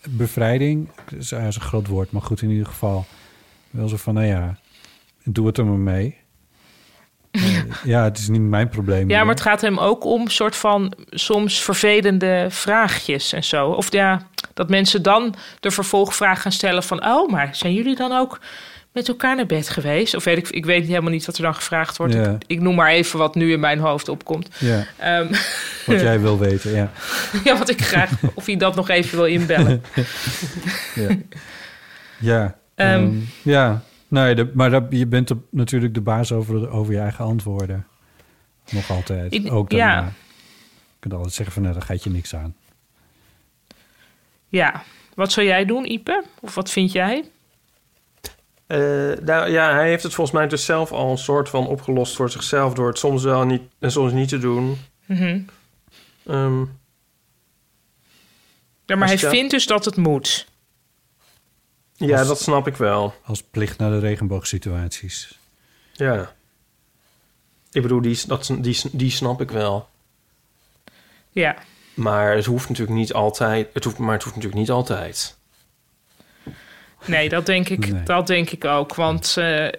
bevrijding. Dat is een groot woord, maar goed, in ieder geval. Wel zo van, nou ja, doe het er maar mee. Ja, het is niet mijn probleem. Ja, meer. Maar het gaat hem ook om soort van soms vervelende vraagjes en zo. Of ja, dat mensen dan de vervolgvraag gaan stellen van, oh, maar zijn jullie dan ook met elkaar naar bed geweest? Of ik weet helemaal niet wat er dan gevraagd wordt. Ja. Ik noem maar even wat nu in mijn hoofd opkomt. Ja. Wat jij wil weten, ja. Ja, wat ik graag, of je dat nog even wil inbellen. Ja. Ja. Ja. Nee, je bent natuurlijk de baas over je eigen antwoorden. Nog altijd. Ook daarna. Ja. Je kunt altijd zeggen van, daar gaat je niks aan. Ja. Wat zou jij doen, Ype? Of wat vind jij? Nou ja, hij heeft het volgens mij dus zelf al een soort van opgelost voor zichzelf door het soms wel niet en soms niet te doen. Mm-hmm. Ja, maar hij vindt dus dat het moet. Ja, dat snap ik wel. Als plicht naar de regenboogsituaties. Ja. Ik bedoel, die snap ik wel. Ja. Maar het hoeft natuurlijk niet altijd. Het hoeft natuurlijk niet altijd. Nee, dat denk ik, Dat denk ik ook. Want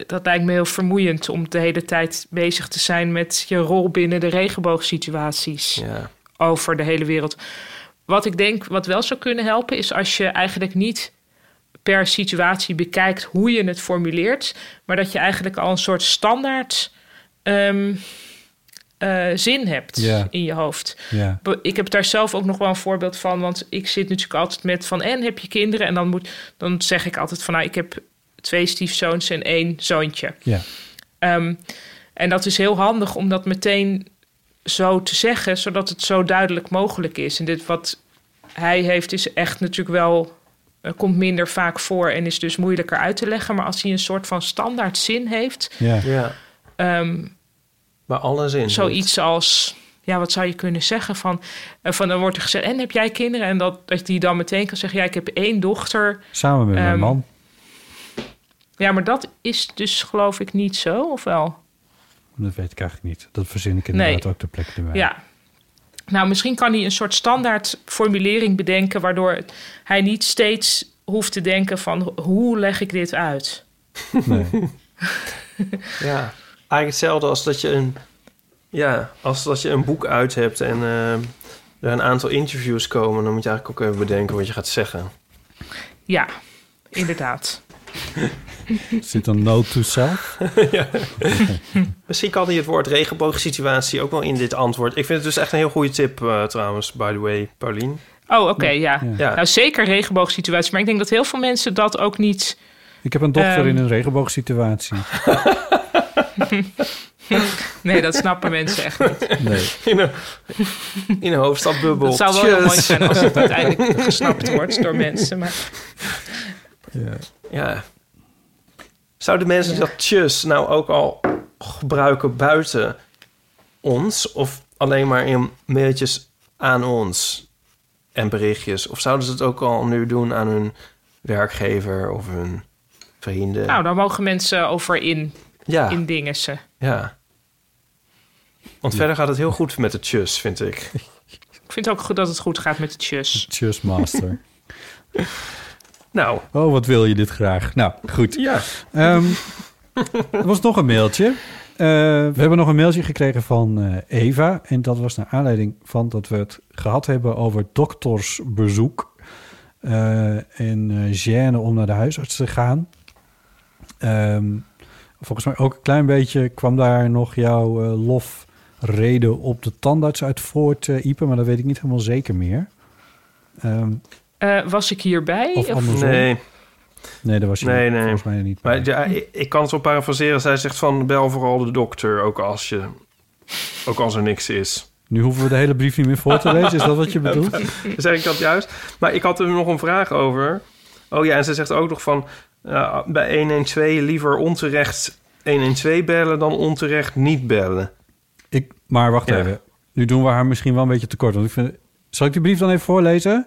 dat lijkt me heel vermoeiend om de hele tijd bezig te zijn met je rol binnen de regenboogsituaties. Ja. Over de hele wereld. Wat ik denk, wat wel zou kunnen helpen, is als je eigenlijk niet per situatie bekijkt hoe je het formuleert, maar dat je eigenlijk al een soort standaard zin hebt in je hoofd. Yeah. Ik heb daar zelf ook nog wel een voorbeeld van, want ik zit natuurlijk altijd met van, en heb je kinderen? En dan zeg ik altijd van, nou, ik heb 2 stiefzoons en 1 zoontje. Yeah. En dat is heel handig om dat meteen zo te zeggen, zodat het zo duidelijk mogelijk is. En dit wat hij heeft is echt natuurlijk wel, komt minder vaak voor en is dus moeilijker uit te leggen. Maar als hij een soort van standaard zin heeft. Ja. Waar alles in zoiets doet. Als... Ja, wat zou je kunnen zeggen? Van dan wordt er gezegd, en heb jij kinderen? En dat die dan meteen kan zeggen, ja, ik heb 1 dochter. Samen met mijn man. Ja, maar dat is dus geloof ik niet zo, of wel? Dat weet ik eigenlijk niet. Dat verzin ik inderdaad ook ter plekke erbij. Ja. Nou, misschien kan hij een soort standaard formulering bedenken... waardoor hij niet steeds hoeft te denken van... hoe leg ik dit uit? Nee. Ja, eigenlijk hetzelfde als dat je een... Ja, als dat je een boek uit hebt en er een aantal interviews komen... dan moet je eigenlijk ook even bedenken wat je gaat zeggen. Ja, inderdaad. Zit dan note to self? Ja. Misschien kan hij het woord regenboogsituatie ook wel in dit antwoord. Ik vind het dus echt een heel goede tip trouwens, by the way, Paulien. Oh, oké, ja. Nou, zeker regenboogsituatie. Maar ik denk dat heel veel mensen dat ook niet... Ik heb een dochter in een regenboogsituatie. Nee, dat snappen mensen echt niet. Nee. In een hoofdstadbubbel. Het zou wel heel mooi zijn als het uiteindelijk gesnapt wordt door mensen. Maar... Ja. Zouden mensen dat tjus nou ook al gebruiken buiten ons? Of alleen maar in mailtjes aan ons en berichtjes? Of zouden ze het ook al nu doen aan hun werkgever of hun vrienden? Nou, daar mogen mensen over in dingen ze. Ja. Want verder gaat het heel goed met de tjus, vind ik. Ik vind ook goed dat het goed gaat met de tjus. Tjus master. Nou. Oh, wat wil je dit graag. Nou, goed. Ja. Er was nog een mailtje. We hebben nog een mailtje gekregen van Eva. En dat was naar aanleiding van dat we het gehad hebben over doktersbezoek. En gêne om naar de huisarts te gaan. Volgens mij ook een klein beetje kwam daar nog jouw lofrede op de tandarts uit voort, Ype. Maar dat weet ik niet helemaal zeker meer. Was ik hierbij? Of andersom? Nee, dat was je volgens mij niet. Maar ja, ik kan het wel parafraseren. Zij zegt van bel vooral de dokter, ook als er niks is. Nu hoeven we de hele brief niet meer voor te lezen. Is dat wat je bedoelt? Zeg ik dat juist? Maar ik had er nog een vraag over. Oh ja, en zij zegt ook nog van... bij 112 liever onterecht 112 bellen dan onterecht niet bellen. Maar wacht even. Nu doen we haar misschien wel een beetje tekort. Want ik vind... Zal ik die brief dan even voorlezen?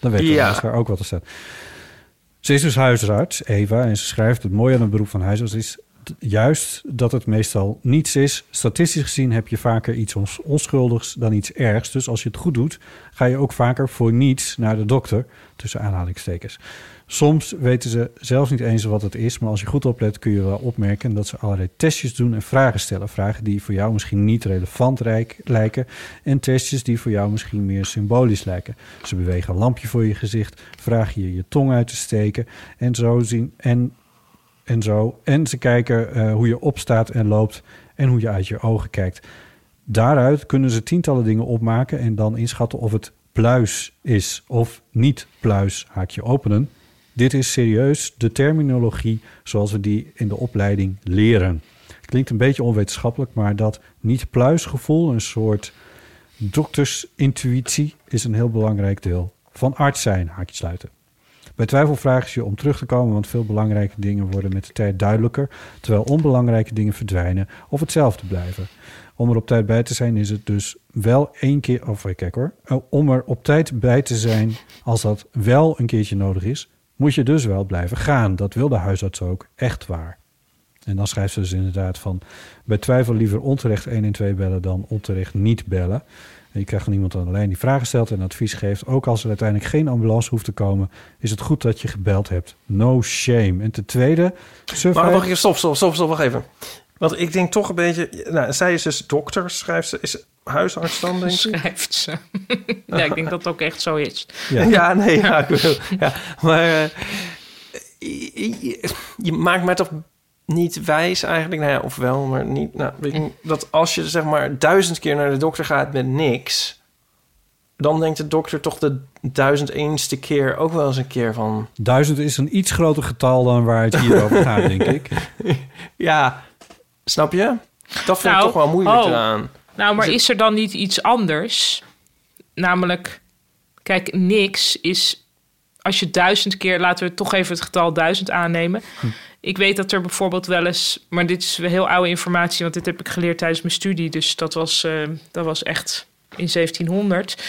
Dan weet je daar ook wat er staat. Ze is dus huisarts, Eva, en ze schrijft... het mooie aan het beroep van huisarts is juist dat het meestal niets is. Statistisch gezien heb je vaker iets onschuldigs dan iets ergs. Dus als je het goed doet, ga je ook vaker voor niets naar de dokter. Tussen aanhalingstekens. Soms weten ze zelfs niet eens wat het is... maar als je goed oplet kun je wel opmerken... dat ze allerlei testjes doen en vragen stellen. Vragen die voor jou misschien niet relevant lijken... en testjes die voor jou misschien meer symbolisch lijken. Ze bewegen een lampje voor je gezicht... vragen je tong uit te steken... en zo zien en zo. En ze kijken hoe je opstaat en loopt... en hoe je uit je ogen kijkt. Daaruit kunnen ze tientallen dingen opmaken... en dan inschatten of het pluis is of niet pluis. Haakje openen... Dit is serieus de terminologie zoals we die in de opleiding leren. Klinkt een beetje onwetenschappelijk, maar dat niet-pluisgevoel, een soort doktersintuïtie, is een heel belangrijk deel van arts zijn, haakje sluiten. Bij twijfel vragen ze je om terug te komen, want veel belangrijke dingen worden met de tijd duidelijker, terwijl onbelangrijke dingen verdwijnen of hetzelfde blijven. Om er op tijd bij te zijn is het dus wel 1 keer... Om er op tijd bij te zijn als dat wel een keertje nodig is, moet je dus wel blijven gaan. Dat wil de huisarts ook, echt waar. En dan schrijft ze dus inderdaad van... bij twijfel liever onterecht 112 bellen dan onterecht niet bellen. En je krijgt dan iemand aan de lijn die vragen stelt en advies geeft. Ook als er uiteindelijk geen ambulance hoeft te komen... is het goed dat je gebeld hebt. No shame. En ten tweede... Maar wacht even, stop, wacht even. Want ik denk toch een beetje... Nou, zij is dus dokter, schrijft ze... Is huisarts dan, denk ik? Schrijft ze. Ja, ik denk dat het ook echt zo is. Ja, maar je maakt mij toch niet wijs eigenlijk? Nou ja, of wel, maar niet... Nou, dat als je zeg maar 1000 keer naar de dokter gaat met niks... dan denkt de dokter toch de 1001ste keer ook wel eens een keer van... 1000 is een iets groter getal dan waar het hier over gaat, denk ik. Ja, snap je? Dat vind ik toch wel moeilijk aan. Nou, maar is er dan niet iets anders? Namelijk, kijk, niks is... Als je 1000 keer... Laten we toch even het getal 1000 aannemen. Ik weet dat er bijvoorbeeld wel eens... maar dit is heel oude informatie, want dit heb ik geleerd tijdens mijn studie. Dus dat was echt in 1700.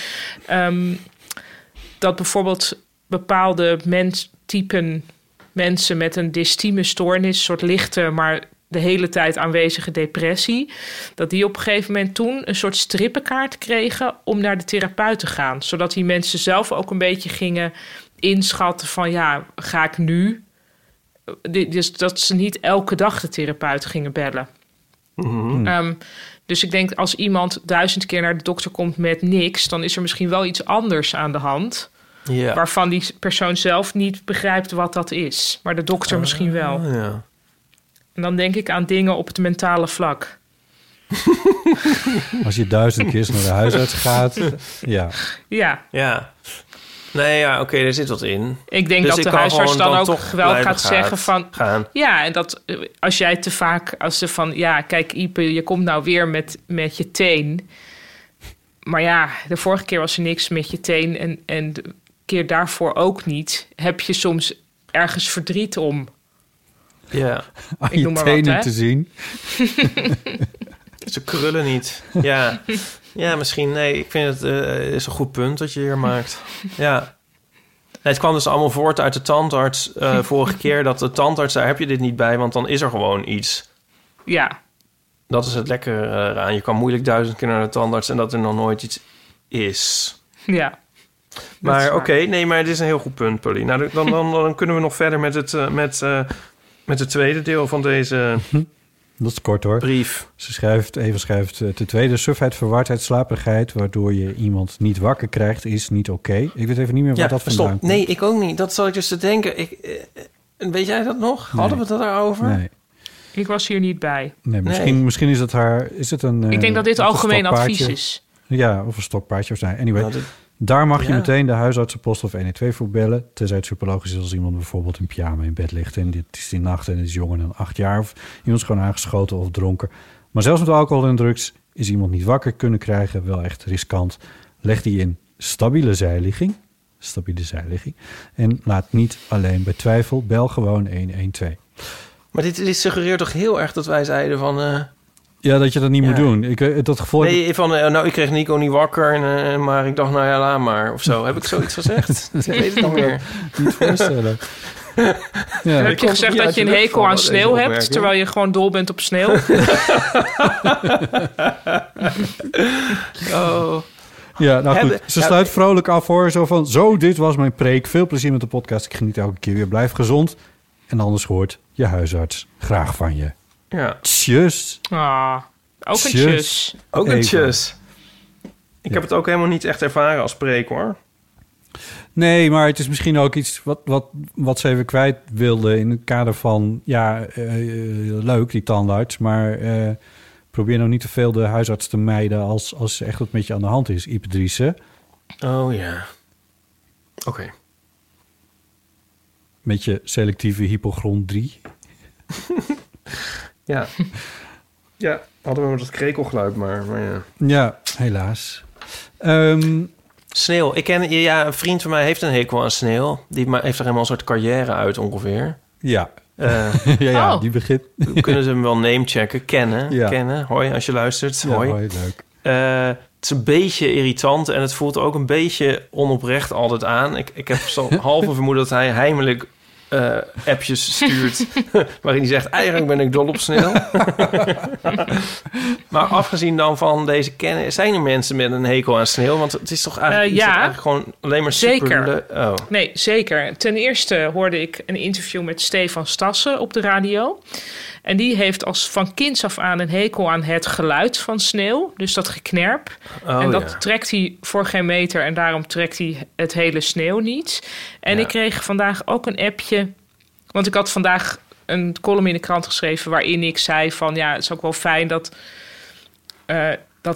Dat bijvoorbeeld bepaalde typen mensen met een dystieme stoornis... een soort lichte, maar de hele tijd aanwezige depressie... dat die op een gegeven moment toen een soort strippenkaart kregen... om naar de therapeut te gaan. Zodat die mensen zelf ook een beetje gingen inschatten van... ja, ga ik nu... Dus dat ze niet elke dag de therapeut gingen bellen. Mm-hmm. Dus ik denk, als iemand 1000 keer naar de dokter komt met niks... dan is er misschien wel iets anders aan de hand... Yeah. Waarvan die persoon zelf niet begrijpt wat dat is. Maar de dokter misschien wel. Yeah. En dan denk ik aan dingen op het mentale vlak. Als je 1000 keer naar de huisarts gaat. Ja. Ja. Ja. Nee, ja, oké, daar zit wat in. Ik denk dus dat de huisarts dan ook wel gaat zeggen van... gaan. Ja, en dat als jij te vaak... als ze van, ja, kijk Ype, je komt nou weer met je teen. Maar ja, de vorige keer was er niks met je teen... en de keer daarvoor ook niet. Heb je soms ergens verdriet om? Ja. Aan je tenen te zien. Ze krullen niet. Ja. Ja, misschien. Nee, ik vind het is een goed punt dat je hier maakt. Ja. Het kwam dus allemaal voort uit de tandarts vorige keer. Dat de tandarts, daar heb je dit niet bij, want dan is er gewoon iets. Ja. Dat is het lekkere eraan. Je kan moeilijk 1000 keer naar de tandarts en dat er nog nooit iets is. Ja. Maar oké, maar het is een heel goed punt, Paulien. Nou, dan kunnen we nog verder met het het tweede deel van deze... Dat is kort, hoor. Brief. Eva schrijft... de tweede, sufheid, verwardheid, slaperigheid... waardoor je iemand niet wakker krijgt, is niet oké. Ik weet even niet meer waar dat vandaan komt. Nee, ik ook niet. Dat zal ik dus te denken. Weet jij dat nog? Nee. Hadden we het daarover? Nee. Ik was hier niet bij. Nee, misschien is dat haar... Is het een, ik denk dat dit algemeen advies is. Ja, of een stokpaardje of zo. Anyway, daar mag je meteen de huisartsenpost of 112 voor bellen. Tenzij het superlogisch is als iemand bijvoorbeeld in pyjama in bed ligt... en dit is die nacht en het is jonger dan 8 jaar... of iemand is gewoon aangeschoten of dronken. Maar zelfs met alcohol en drugs is iemand niet wakker kunnen krijgen. Wel echt riskant. Leg die in stabiele zijligging. En laat niet alleen bij twijfel. Bel gewoon 112. Maar dit suggereert toch heel erg dat wij zeiden van... Ja, dat je dat niet moet doen. Ik kreeg Nico niet wakker, maar ik dacht, nou ja, laat maar. Of zo. Heb ik zoiets gezegd? Ik weet het niet meer. Niet voorstellen. Ja. Heb je gezegd dat je een hekel aan sneeuw hebt, terwijl je gewoon dol bent op sneeuw? Oh... Ja, nou goed. Ze sluit vrolijk af, hoor. Zo van, dit was mijn preek. Veel plezier met de podcast. Ik geniet elke keer weer. Blijf gezond. En anders hoort je huisarts graag van je. Ja. Tjus. Ah, ook een tjus. Ook een tjus. Ik heb het ook helemaal niet echt ervaren als preek, hoor. Nee, maar het is misschien ook iets wat ze even kwijt wilde... in het kader van, leuk, die tandarts... maar probeer nou niet te veel de huisarts te mijden... als echt wat met je aan de hand is, Ype Driesen. Oh ja. Oké. Met je selectieve hypochondrie. Ja. Ja, hadden we dat krekelgeluid maar ja. Ja, helaas. Sneeuw. Een vriend van mij heeft een hekel aan sneeuw. Die heeft er helemaal een soort carrière uit ongeveer. Ja. Die begint. We kunnen ze hem wel namechecken. Kennen. Hoi, als je luistert. Ja, hoi, leuk. Het is een beetje irritant en het voelt ook een beetje onoprecht altijd aan. Ik heb zo'n halve vermoeden dat hij heimelijk... appjes stuurt waarin hij zegt, eigenlijk ben ik dol op sneeuw. Maar afgezien dan van deze kennis... zijn er mensen met een hekel aan sneeuw? Want het is toch eigenlijk, eigenlijk gewoon alleen maar super... Zeker. Nee, zeker. Ten eerste hoorde ik een interview met Stefan Stassen op de radio. En die heeft als van kinds af aan een hekel aan het geluid van sneeuw. Dus dat geknerp. En dat trekt hij voor geen meter. En daarom trekt hij het hele sneeuw niet. En ik kreeg vandaag ook een appje. Want ik had vandaag een column in de krant geschreven... waarin ik zei van het is ook wel fijn dat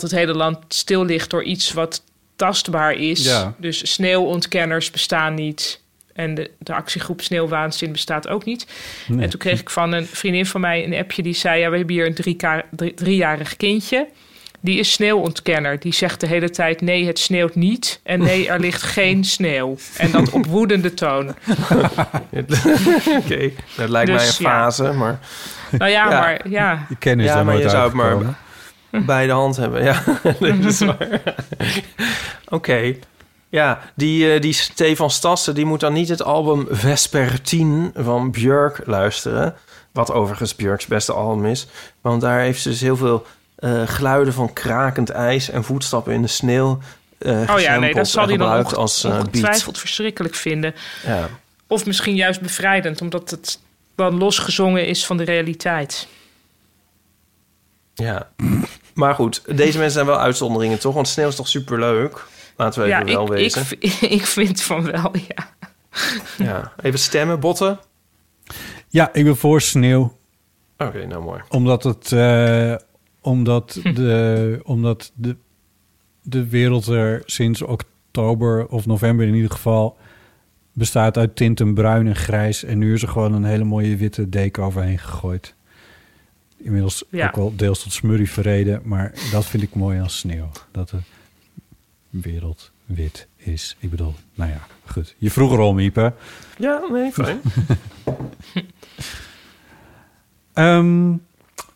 het hele land stil ligt... door iets wat tastbaar is. Ja. Dus sneeuwontkenners bestaan niet... En de actiegroep Sneeuwwaanzin bestaat ook niet. Nee. En toen kreeg ik van een vriendin van mij een appje die zei... we hebben hier een driejarig kindje. die is sneeuwontkenner. Die zegt de hele tijd, nee, het sneeuwt niet. En nee, er ligt geen sneeuw. En dat op woedende toon. Oké, dat lijkt mij een fase, maar... Nou ja, ja, maar ja. Die kennis ja, maar je zou het maar bij de hand hebben. Ja, dat is waar. Oké. Ja, die Stefan Stassen, die moet dan niet het album Vespertine van Björk luisteren. Wat overigens Björks beste album is. Want daar heeft ze dus heel veel geluiden van krakend ijs en voetstappen in de sneeuw dat zal hij dan ongetwijfeld verschrikkelijk vinden. Ja. Of misschien juist bevrijdend, omdat het dan losgezongen is van de realiteit. Ja, maar goed, deze mensen zijn wel uitzonderingen, toch? Want sneeuw is toch superleuk? Laten we even wel wezen. Ik vind van wel, ja. Ja. Even stemmen, Botten? Ja, ik ben voor sneeuw. Oké, nou mooi. Omdat de wereld er sinds oktober of november in ieder geval bestaat uit tinten bruin en grijs. En nu is er gewoon een hele mooie witte deken overheen gegooid. Inmiddels ook wel deels tot smurrie verreden. Maar dat vind ik mooi als sneeuw. Dat de wereld wit is. Ik bedoel, nou ja, goed. Je vroeg erom, Ype. Ja, nee, fijn.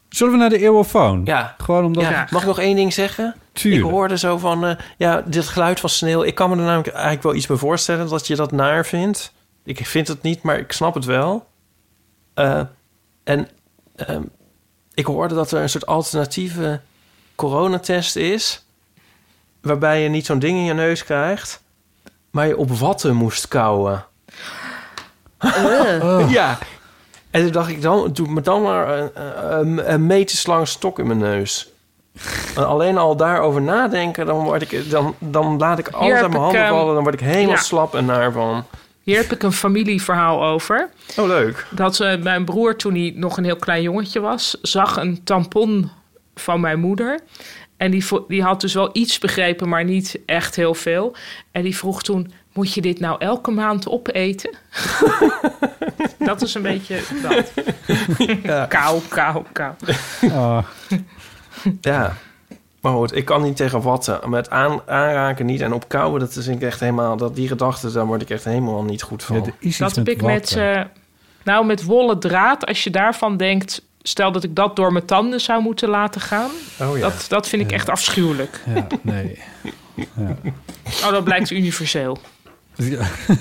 Zullen we naar de eeuwofoon? Ja. Gewoon omdat... Ja. Mag ik nog één ding zeggen? Tuurlijk. Ik hoorde zo van... dit geluid van sneeuw... Ik kan me er namelijk eigenlijk wel iets bij voorstellen... dat je dat naar vindt. Ik vind het niet, maar ik snap het wel. Ik hoorde dat er een soort alternatieve coronatest is... waarbij je niet zo'n ding in je neus krijgt... maar je op watten moest kauwen. Oh. Ja. En toen dacht ik, dan doe me dan maar een meterslange stok in mijn neus. En alleen al daarover nadenken, dan laat ik altijd mijn handen vallen. Dan word ik helemaal slap en naar van. Hier heb ik een familieverhaal over. Oh, leuk. Dat mijn broer, toen hij nog een heel klein jongetje was... zag een tampon van mijn moeder. En die had dus wel iets begrepen, maar niet echt heel veel. En die vroeg toen... Moet je dit nou elke maand opeten? Dat is een beetje dat. Ja. Kou. Ja. Maar goed, ik kan niet tegen watten. Met aanraken niet en op kauwen, dat is echt helemaal... Die gedachte, daar word ik echt helemaal niet goed van. Ja, dat heb ik met wollen draad. Als je daarvan denkt... Stel dat ik dat door mijn tanden zou moeten laten gaan. Oh, ja. Dat vind ik echt afschuwelijk. Ja, nee. Ja. Oh, dat blijkt universeel.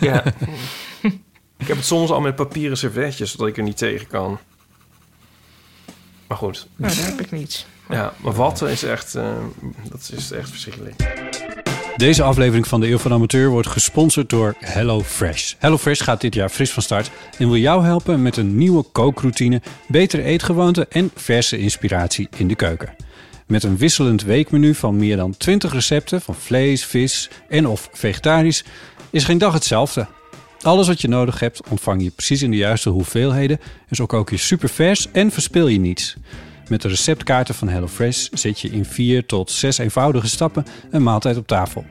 Ja. Ik heb het soms al met papieren servetjes, zodat ik er niet tegen kan. Maar goed. Nou, dat heb ik niet. Ja, maar watten is echt... dat is echt verschrikkelijk. Deze aflevering van de Eeuw van de Amateur wordt gesponsord door HelloFresh. HelloFresh gaat dit jaar fris van start en wil jou helpen met een nieuwe kookroutine, betere eetgewoonten en verse inspiratie in de keuken. Met een wisselend weekmenu van meer dan 20 recepten van vlees, vis en of vegetarisch is geen dag hetzelfde. Alles wat je nodig hebt ontvang je precies in de juiste hoeveelheden en zo kook je supervers en verspil je niets. Met de receptkaarten van HelloFresh zet je in 4 tot 6 eenvoudige stappen een maaltijd op tafel.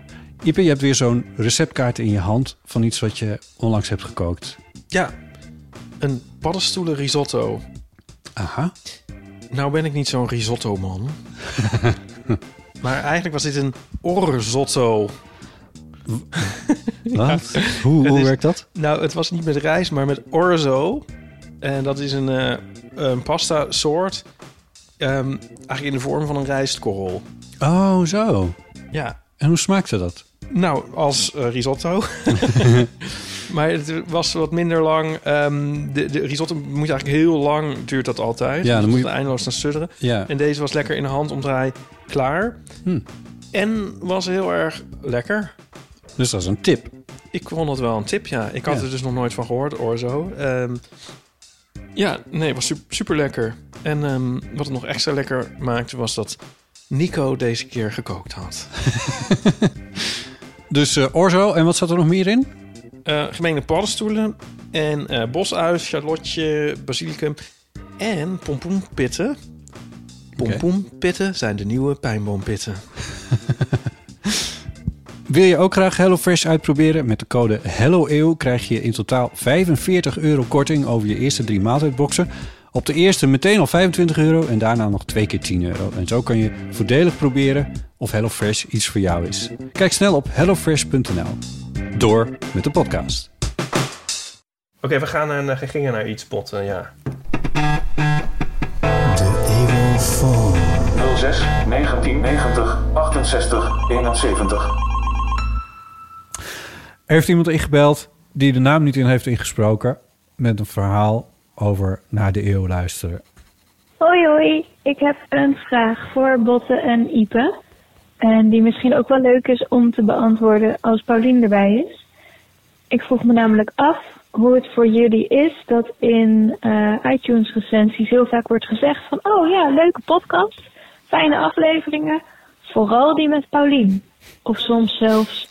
Ype, je hebt weer zo'n receptkaart in je hand van iets wat je onlangs hebt gekookt. Ja, een paddenstoelen risotto. Aha. Nou ben ik niet zo'n risotto-man. Maar eigenlijk was dit een orzotto. Wat? Ja. Hoe werkt dat? Nou, het was niet met rijst, maar met orzo. En dat is een pasta soort... eigenlijk in de vorm van een rijstkorrel. Oh, zo. Ja. En hoe smaakte dat? Nou, als risotto. Maar het was wat minder lang. De risotto moet eigenlijk heel lang, duurt dat altijd. Ja, dan moet je eindeloos naar sudderen. Ja. En deze was lekker in de hand omdraai, klaar. En was heel erg lekker. Dus dat is een tip. Ik vond dat wel een tip, ja. Ik had er dus nog nooit van gehoord, orzo. Ja, nee, het was super lekker. En wat het nog extra lekker maakte... was dat Nico deze keer gekookt had. Dus orzo, en wat zat er nog meer in? Gemengde paddenstoelen en bosuis, charlotje, basilicum en pompoenpitten. Pompoenpitten zijn de nieuwe pijnboompitten. Wil je ook graag HelloFresh uitproberen? Met de code HelloEeuw krijg je in totaal €45 korting over je eerste 3 maaltijdboxen... Op de eerste meteen al €25 en daarna nog 2 keer €10. En zo kan je voordelig proberen of HelloFresh iets voor jou is. Kijk snel op hellofresh.nl. Door met de podcast. Oké, we gaan gingen naar iets potten, ja. De Evil Phone. 06 1990 68 71. Er heeft iemand ingebeld die de naam niet in heeft ingesproken met een verhaal over naar de eeuw luisteren. Hoi, ik heb een vraag voor Botte en Ype. En die misschien ook wel leuk is om te beantwoorden als Paulien erbij is. Ik vroeg me namelijk af hoe het voor jullie is dat in iTunes recensies heel vaak wordt gezegd van... oh ja, leuke podcast, fijne afleveringen, vooral die met Paulien. Of soms zelfs...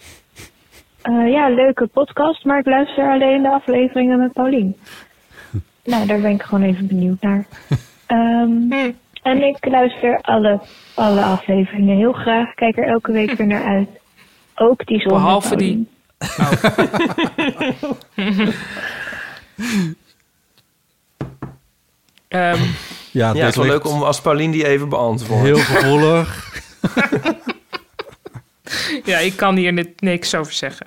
leuke podcast, maar ik luister alleen de afleveringen met Paulien. Nou, daar ben ik gewoon even benieuwd naar. En ik luister alle afleveringen heel graag. Kijk er elke week weer naar uit. Ook die zonder behalve Paulien. Het is wel leuk om als Paulien die even beantwoordt. Heel gevoelig. Ja, ik kan hier niks over zeggen.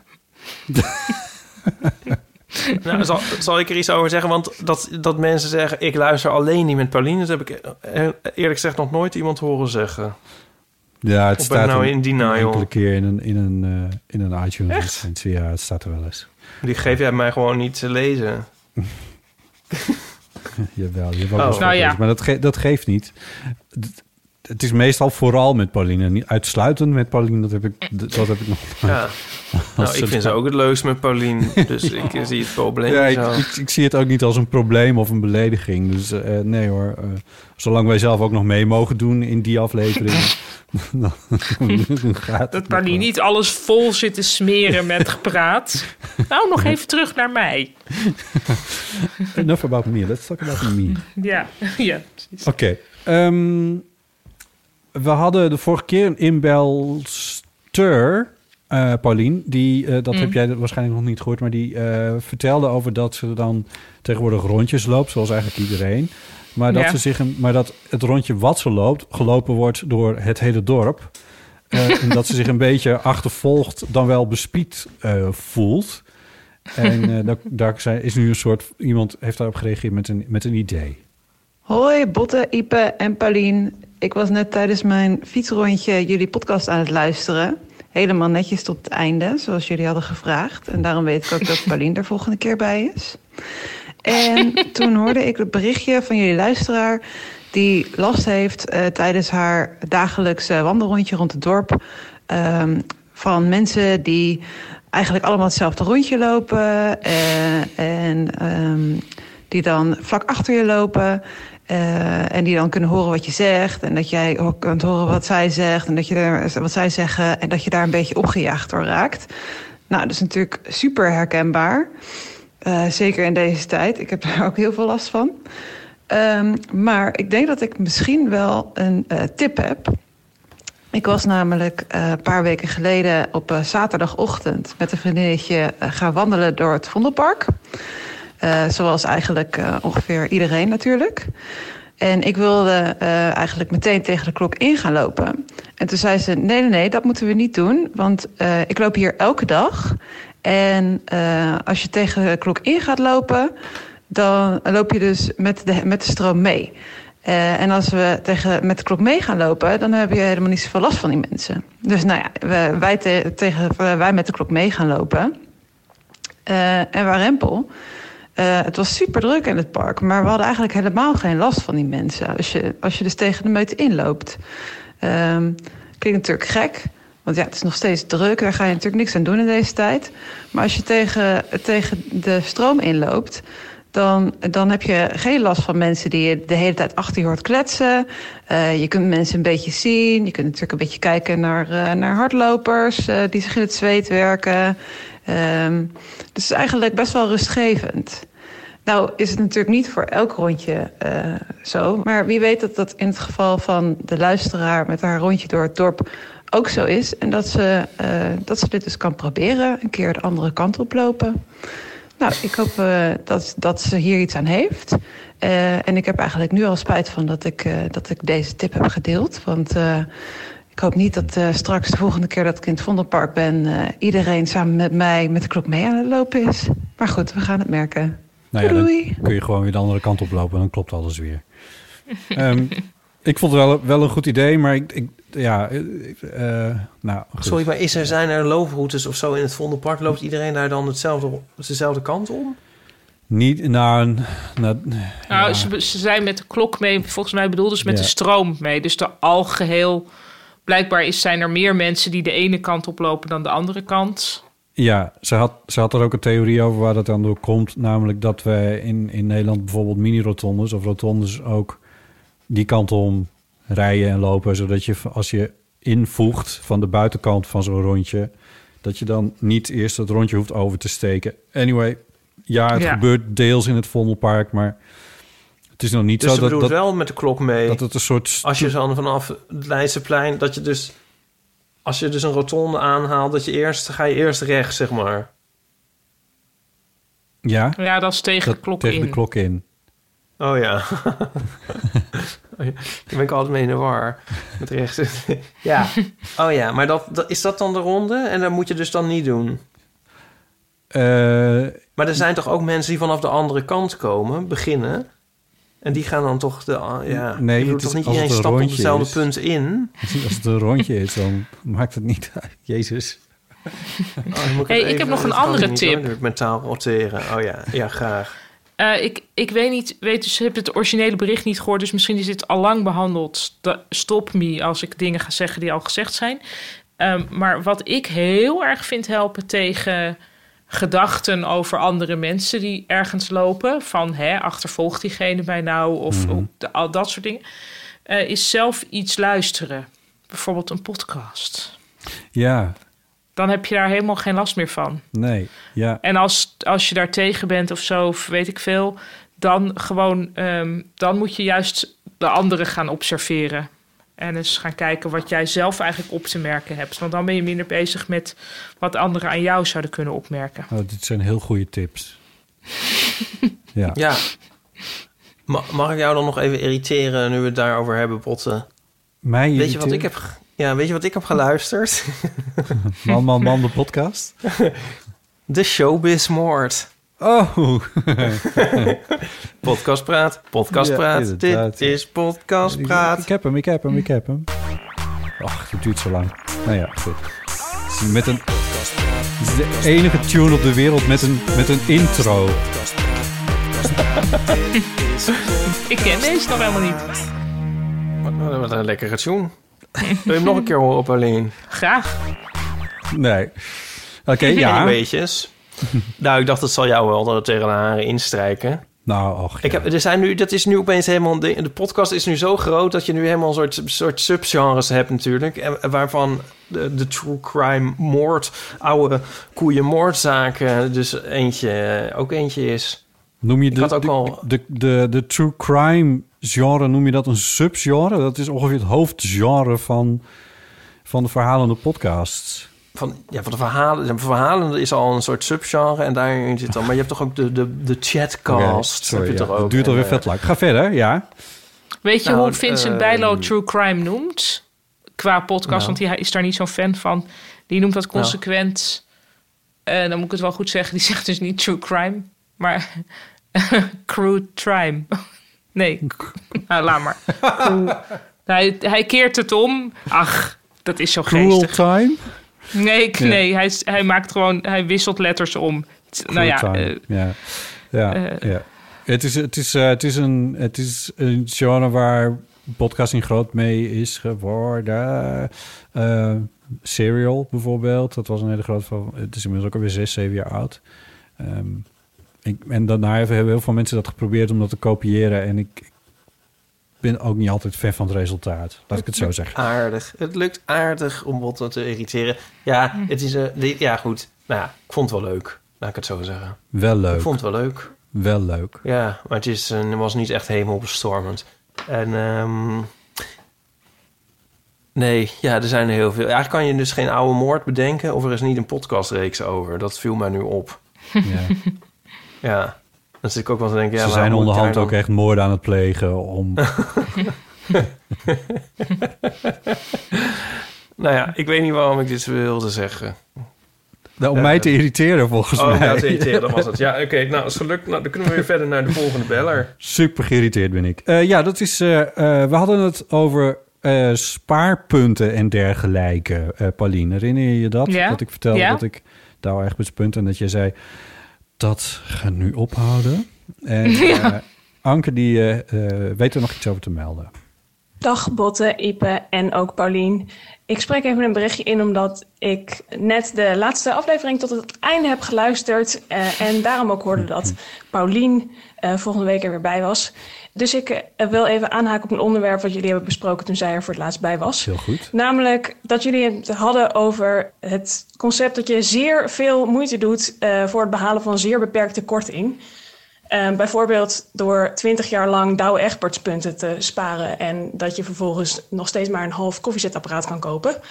Nou, zal ik er iets over zeggen? Want dat mensen zeggen, ik luister alleen niet met Paulien. Dat heb ik eerlijk gezegd nog nooit iemand horen zeggen. Ja, het staat nou in denial. Enkele keer in een iTunes. Echt? Ja, het staat er wel eens. Die geef jij mij gewoon niet te lezen. Jawel, je wel. Oh. Nou, ja. Maar dat geeft niet. Het is meestal vooral met Paulien. Niet uitsluitend met Paulien, dat heb ik nog. Ja. Nou, ik vind ze ook het leukst met Paulien. Dus ik zie het probleem. Ja, ik zie het ook niet als een probleem of een belediging. Dus nee hoor. Zolang wij zelf ook nog mee mogen doen in die aflevering. Dat Paulien niet alles vol zit te smeren met gepraat. Nou, nog even terug naar mij. Enough about me. Let's talk about me. Ja, precies. Oké. We hadden de vorige keer een inbelster, Paulien. Die heb jij waarschijnlijk nog niet gehoord... maar die vertelde over dat ze dan tegenwoordig rondjes loopt... zoals eigenlijk iedereen. Maar dat, dat het rondje wat ze loopt... gelopen wordt door het hele dorp. En dat ze zich een beetje achtervolgd... dan wel bespied voelt. En daar is nu een soort... iemand heeft daarop gereageerd met een idee. Hoi, Botte, Ype en Paulien... Ik was net tijdens mijn fietsrondje jullie podcast aan het luisteren. Helemaal netjes tot het einde, zoals jullie hadden gevraagd. En daarom weet ik ook dat Paulien er volgende keer bij is. En toen hoorde ik het berichtje van jullie luisteraar... die last heeft tijdens haar dagelijkse wandelrondje rond het dorp... van mensen die eigenlijk allemaal hetzelfde rondje lopen... en die dan vlak achter je lopen... en die dan kunnen horen wat je zegt... en dat jij ook kunt horen wat zij zegt... en dat je wat zij zeggen... en dat je daar een beetje opgejaagd door raakt. Nou, dat is natuurlijk super herkenbaar. Zeker in deze tijd. Ik heb daar ook heel veel last van. Maar ik denk dat ik misschien wel een tip heb. Ik was namelijk een paar weken geleden... op zaterdagochtend met een vriendinnetje... gaan wandelen door het Vondelpark... zoals eigenlijk ongeveer iedereen natuurlijk. En ik wilde eigenlijk meteen tegen de klok in gaan lopen. En toen zei ze, nee, dat moeten we niet doen. Want ik loop hier elke dag. En als je tegen de klok in gaat lopen... dan loop je dus met de stroom mee. En als we met de klok mee gaan lopen... dan heb je helemaal niet zoveel last van die mensen. Dus nou ja, wij met de klok mee gaan lopen. En waar rempel... het was super druk in het park, maar we hadden eigenlijk helemaal geen last van die mensen. Als je dus tegen de meute inloopt. Klinkt natuurlijk gek, want ja, het is nog steeds druk. Daar ga je natuurlijk niks aan doen in deze tijd. Maar als je tegen de stroom inloopt... Dan heb je geen last van mensen die je de hele tijd achter je hoort kletsen. Je kunt mensen een beetje zien. Je kunt natuurlijk een beetje kijken naar hardlopers die zich in het zweet werken. Dus het is eigenlijk best wel rustgevend. Nou is het natuurlijk niet voor elk rondje zo. Maar wie weet dat in het geval van de luisteraar met haar rondje door het dorp ook zo is. En dat ze dit dus kan proberen. Een keer de andere kant oplopen. Nou, ik hoop dat ze hier iets aan heeft. En ik heb eigenlijk nu al spijt van dat ik deze tip heb gedeeld. Want ik hoop niet dat straks de volgende keer dat ik in het Vondelpark ben... iedereen samen met mij met de klok mee aan het lopen is. Maar goed, we gaan het merken. Nou ja, doei. Dan kun je gewoon weer de andere kant op lopen en dan klopt alles weer. Ik vond het wel een goed idee, maar goed. Sorry, maar zijn er looproutes of zo in het Vondelpark? Loopt iedereen daar dan dezelfde kant om? Niet Nou, ze zijn met de klok mee. Volgens mij bedoelden ze met de stroom mee. Dus de algeheel... Blijkbaar zijn er meer mensen die de ene kant oplopen dan de andere kant. Ja, ze had er ook een theorie over waar dat dan door komt. Namelijk dat wij in Nederland bijvoorbeeld mini-rotondes of rotondes ook die kant om rijden en lopen. Zodat je als je invoegt van de buitenkant van zo'n rondje... dat je dan niet eerst het rondje hoeft over te steken. Anyway, het gebeurt deels in het Vondelpark, maar... Het is nog niet dus zo dat... Dus bedoelt wel met de klok mee... Dat het een soort... Als je dan vanaf het Leidseplein... Dat je dus... Als je dus een rotonde aanhaalt... Ga je eerst rechts, zeg maar. Ja? Ja, dat is tegen de klok in. Oh ja. Daar ben ik altijd mee in de war. Met rechts. Ja. Oh ja, maar is dat dan de ronde? En dat moet je dus dan niet doen? Maar er zijn toch ook mensen die vanaf de andere kant komen... beginnen... En die gaan dan toch je doet toch niet iedereen stap op hetzelfde punt in? Als het een rondje is, dan maakt het niet uit. Jezus. Ik heb nog een andere tip. Ik mentaal roteren. Oh ja, graag. Ik weet niet, dus heb het originele bericht niet gehoord... dus misschien is dit al lang behandeld. Stop me als ik dingen ga zeggen die al gezegd zijn. Maar wat ik heel erg vind helpen tegen... gedachten over andere mensen die ergens lopen... van achtervolgt diegene mij nou of al dat soort dingen... is zelf iets luisteren. Bijvoorbeeld een podcast. Ja. Dan heb je daar helemaal geen last meer van. Nee, ja. En als je daar tegen bent of zo, of weet ik veel... dan gewoon dan moet je juist de anderen gaan observeren... En eens gaan kijken wat jij zelf eigenlijk op te merken hebt. Want dan ben je minder bezig met wat anderen aan jou zouden kunnen opmerken. Oh, dit zijn heel goede tips. Ja. Ja. Mag ik jou dan nog even irriteren nu we het daarover hebben, Botte? Mij irriteren? Weet je wat ik heb geluisterd? Man, de podcast? De showbizmoord. Oh, podcastpraat. Dit is podcastpraat. Ik heb hem. Ach, het duurt zo lang. Nou ja, goed. Dit is de enige tune op de wereld met een intro. Ik ken deze nog helemaal niet. Wat een lekkere tune. Wil je hem nog een keer horen op alleen? Graag. Nee. Oké, ja. Beetjes. Nou, ik dacht, dat zal jou wel dat het tegen de haren instrijken. Nou, och. Ja. Dat is nu opeens helemaal een ding. De podcast is nu zo groot dat je nu helemaal een soort subgenres hebt natuurlijk. En waarvan de true crime moord, oude koeienmoordzaken dus eentje is. Noem je de true crime genre, noem je dat een subgenre? Dat is ongeveer het hoofdgenre van de verhalende podcasts. Van de verhalen. De verhalende is al een soort subgenre en daarin zit dan... Maar je hebt toch ook de chatcast? Okay, dat duurt alweer vet lang. Ga verder, ja. Weet je hoe Vincent Bijlo true crime noemt? Qua podcast, want hij is daar niet zo'n fan van. Die noemt dat consequent... dan moet ik het wel goed zeggen. Die zegt dus niet true crime, maar crew crime. Nee, laat maar. Hij keert het om. Ach, dat is zo geestig. Cruel time? Nee, hij maakt gewoon... Hij wisselt letters om. Het is een genre waar podcasting groot mee is geworden. Serial bijvoorbeeld. Dat was een hele grote... Het is inmiddels ook alweer 6-7 jaar oud. En daarna hebben heel veel mensen dat geprobeerd om dat te kopiëren. En ik ben ook niet altijd fan van het resultaat. Laat ik het zo zeggen. Aardig. Het lukt aardig om Botte te irriteren. Ja, het is... goed. Nou ja, ik vond het wel leuk. Laat ik het zo zeggen. Wel leuk. Ik vond het wel leuk. Wel leuk. Ja, maar het was niet echt hemelbestormend. En... nee, ja, er zijn er heel veel. Eigenlijk kan je dus geen oude moord bedenken... of er is niet een podcastreeks over. Dat viel mij nu op. Ja. Ja, dan zit ik ook wel te denken... Ja, ze zijn onderhand ook echt moord aan het plegen om... Nou ja, ik weet niet waarom ik dit wilde zeggen. Nou, om mij te irriteren volgens mij. Ja, te irriteren was het. Ja, oké. Nou, als gelukt, nou, dan kunnen we weer verder naar de volgende beller. Super geïrriteerd ben ik. Ja, dat is... we hadden het over... spaarpunten en dergelijke, Paulien. Herinner je je dat? Ja. Dat ik vertelde dat ik daar echt punt en dat jij zei, dat gaat nu ophouden. En Anke, die weet er nog iets over te melden. Dag Botte, Ype en ook Paulien. Ik spreek even een berichtje in omdat ik net de laatste aflevering tot het einde heb geluisterd. En daarom ook hoorde dat Paulien volgende week er weer bij was. Dus ik wil even aanhaken op een onderwerp wat jullie hebben besproken toen zij er voor het laatst bij was. Heel goed. Namelijk dat jullie het hadden over het concept dat je zeer veel moeite doet voor het behalen van zeer beperkte korting. Bijvoorbeeld door 20 jaar lang Douwe Egberts punten te sparen en dat je vervolgens nog steeds maar een half koffiezetapparaat kan kopen.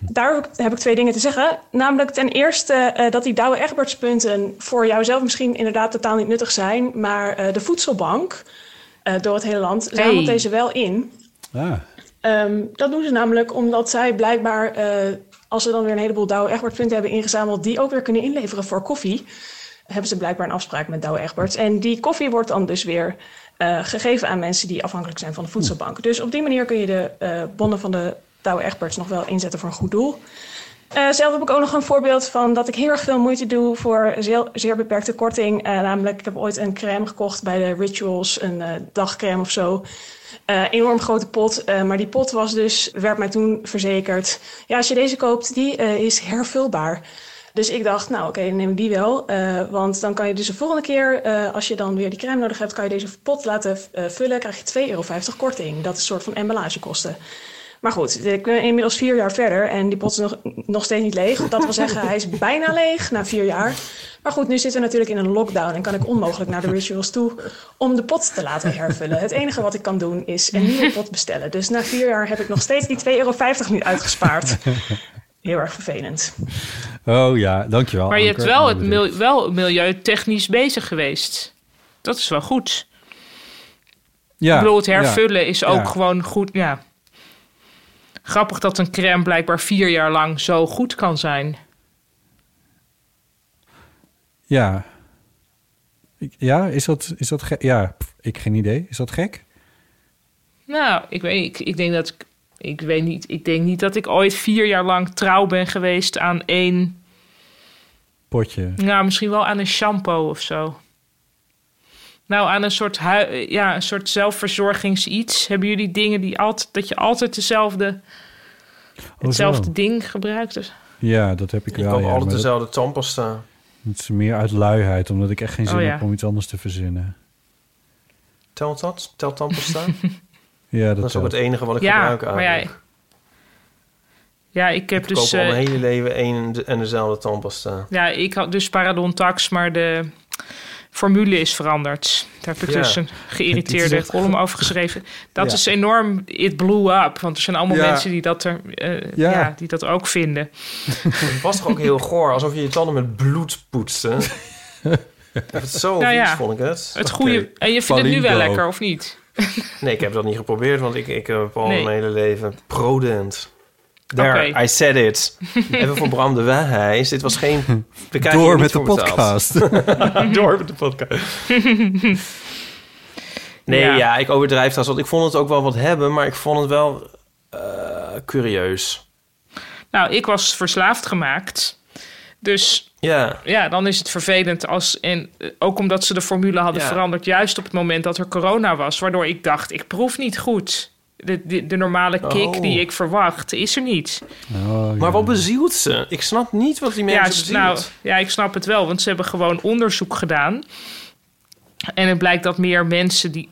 Daar heb ik twee dingen te zeggen. Namelijk ten eerste dat die Douwe Egberts punten voor jouzelf misschien inderdaad totaal niet nuttig zijn, maar de voedselbank door het hele land zamelt deze wel in. Ah. Dat doen ze namelijk omdat zij blijkbaar, als ze dan weer een heleboel Douwe Egberts punten hebben ingezameld, die ook weer kunnen inleveren voor koffie. Hebben ze blijkbaar een afspraak met Douwe Egberts. En die koffie wordt dan dus weer gegeven aan mensen die afhankelijk zijn van de voedselbank. Dus op die manier kun je de bonnen van de Douwe Egberts nog wel inzetten voor een goed doel. Zelf heb ik ook nog een voorbeeld van dat ik heel erg veel moeite doe voor zeer, zeer beperkte korting. Namelijk, ik heb ooit een crème gekocht bij de Rituals, een dagcrème of zo. Enorm grote pot, maar die pot was dus, werd mij toen verzekerd. Ja, als je deze koopt, die is hervulbaar. Dus ik dacht, nou oké, dan neem ik die wel. Want dan kan je dus de volgende keer, als je dan weer die crème nodig hebt, kan je deze pot laten vullen, krijg je €2,50 korting. Dat is een soort van emballagekosten. Maar goed, ik ben inmiddels 4 jaar verder en die pot is nog steeds niet leeg. Dat wil zeggen, hij is bijna leeg na 4 jaar. Maar goed, nu zitten we natuurlijk in een lockdown en kan ik onmogelijk naar de Rituals toe om de pot te laten hervullen. Het enige wat ik kan doen is een nieuwe pot bestellen. Dus na 4 jaar heb ik nog steeds die €2,50 nu uitgespaard. Heel erg vervelend. Oh ja, dankjewel. Maar je Anker, hebt wel, wel milieutechnisch bezig geweest. Dat is wel goed. Ja, ik bedoel, het hervullen is ook gewoon goed. Ja. Grappig dat een crème blijkbaar 4 jaar lang zo goed kan zijn. Ja. Ja, is dat gek? Ja, ik geen idee. Is dat gek? Nou, ik weet niet. Ik denk dat... Ik weet niet, ik denk niet dat ik ooit 4 jaar lang trouw ben geweest aan één... potje. Nou, misschien wel aan een shampoo of zo. Nou, aan een soort, een soort zelfverzorgings-iets. Hebben jullie dingen die altijd, dat je altijd hetzelfde ding gebruikt? Dus... Ja, dat heb ik wel. Ik koop altijd dezelfde tandpasta. Het is meer uit luiheid, omdat ik echt geen zin heb om iets anders te verzinnen. Telt dat? Telt tandpasta? Ja, dat is ook het enige wat ik gebruik eigenlijk. Ja, ik heb dus... Ik koop al mijn hele leven één en dezelfde tandpasta. Ja, ik had dus Parodontax, maar de formule is veranderd. Daar heb ik dus een geïrriteerde column over geschreven. Dat is enorm... It blew up, want er zijn allemaal mensen die dat, die dat ook vinden. Het was toch ook heel goor, alsof je je tanden met bloed poetste. Zo vies vond ik het. Het goede... En je vindt het nu wel lekker, of niet? Nee, ik heb dat niet geprobeerd, want ik heb al mijn hele leven ProDent. There, I said it. Even verbrande waarheid. Dit was geen... Door met de podcast. Door met de podcast. Nee, ja, ik overdrijf dat. Want ik vond het ook wel wat hebben, maar ik vond het wel curieus. Nou, ik was verslaafd gemaakt. Dus... Ja, dan is het vervelend als... En ook omdat ze de formule hadden veranderd... juist op het moment dat er corona was... waardoor ik dacht, ik proef niet goed. De normale kick die ik verwacht, is er niet. Maar wat bezielt ze? Ik snap niet wat die mensen bezielt. Nou, ja, ik snap het wel, want ze hebben gewoon onderzoek gedaan. En het blijkt dat meer mensen die...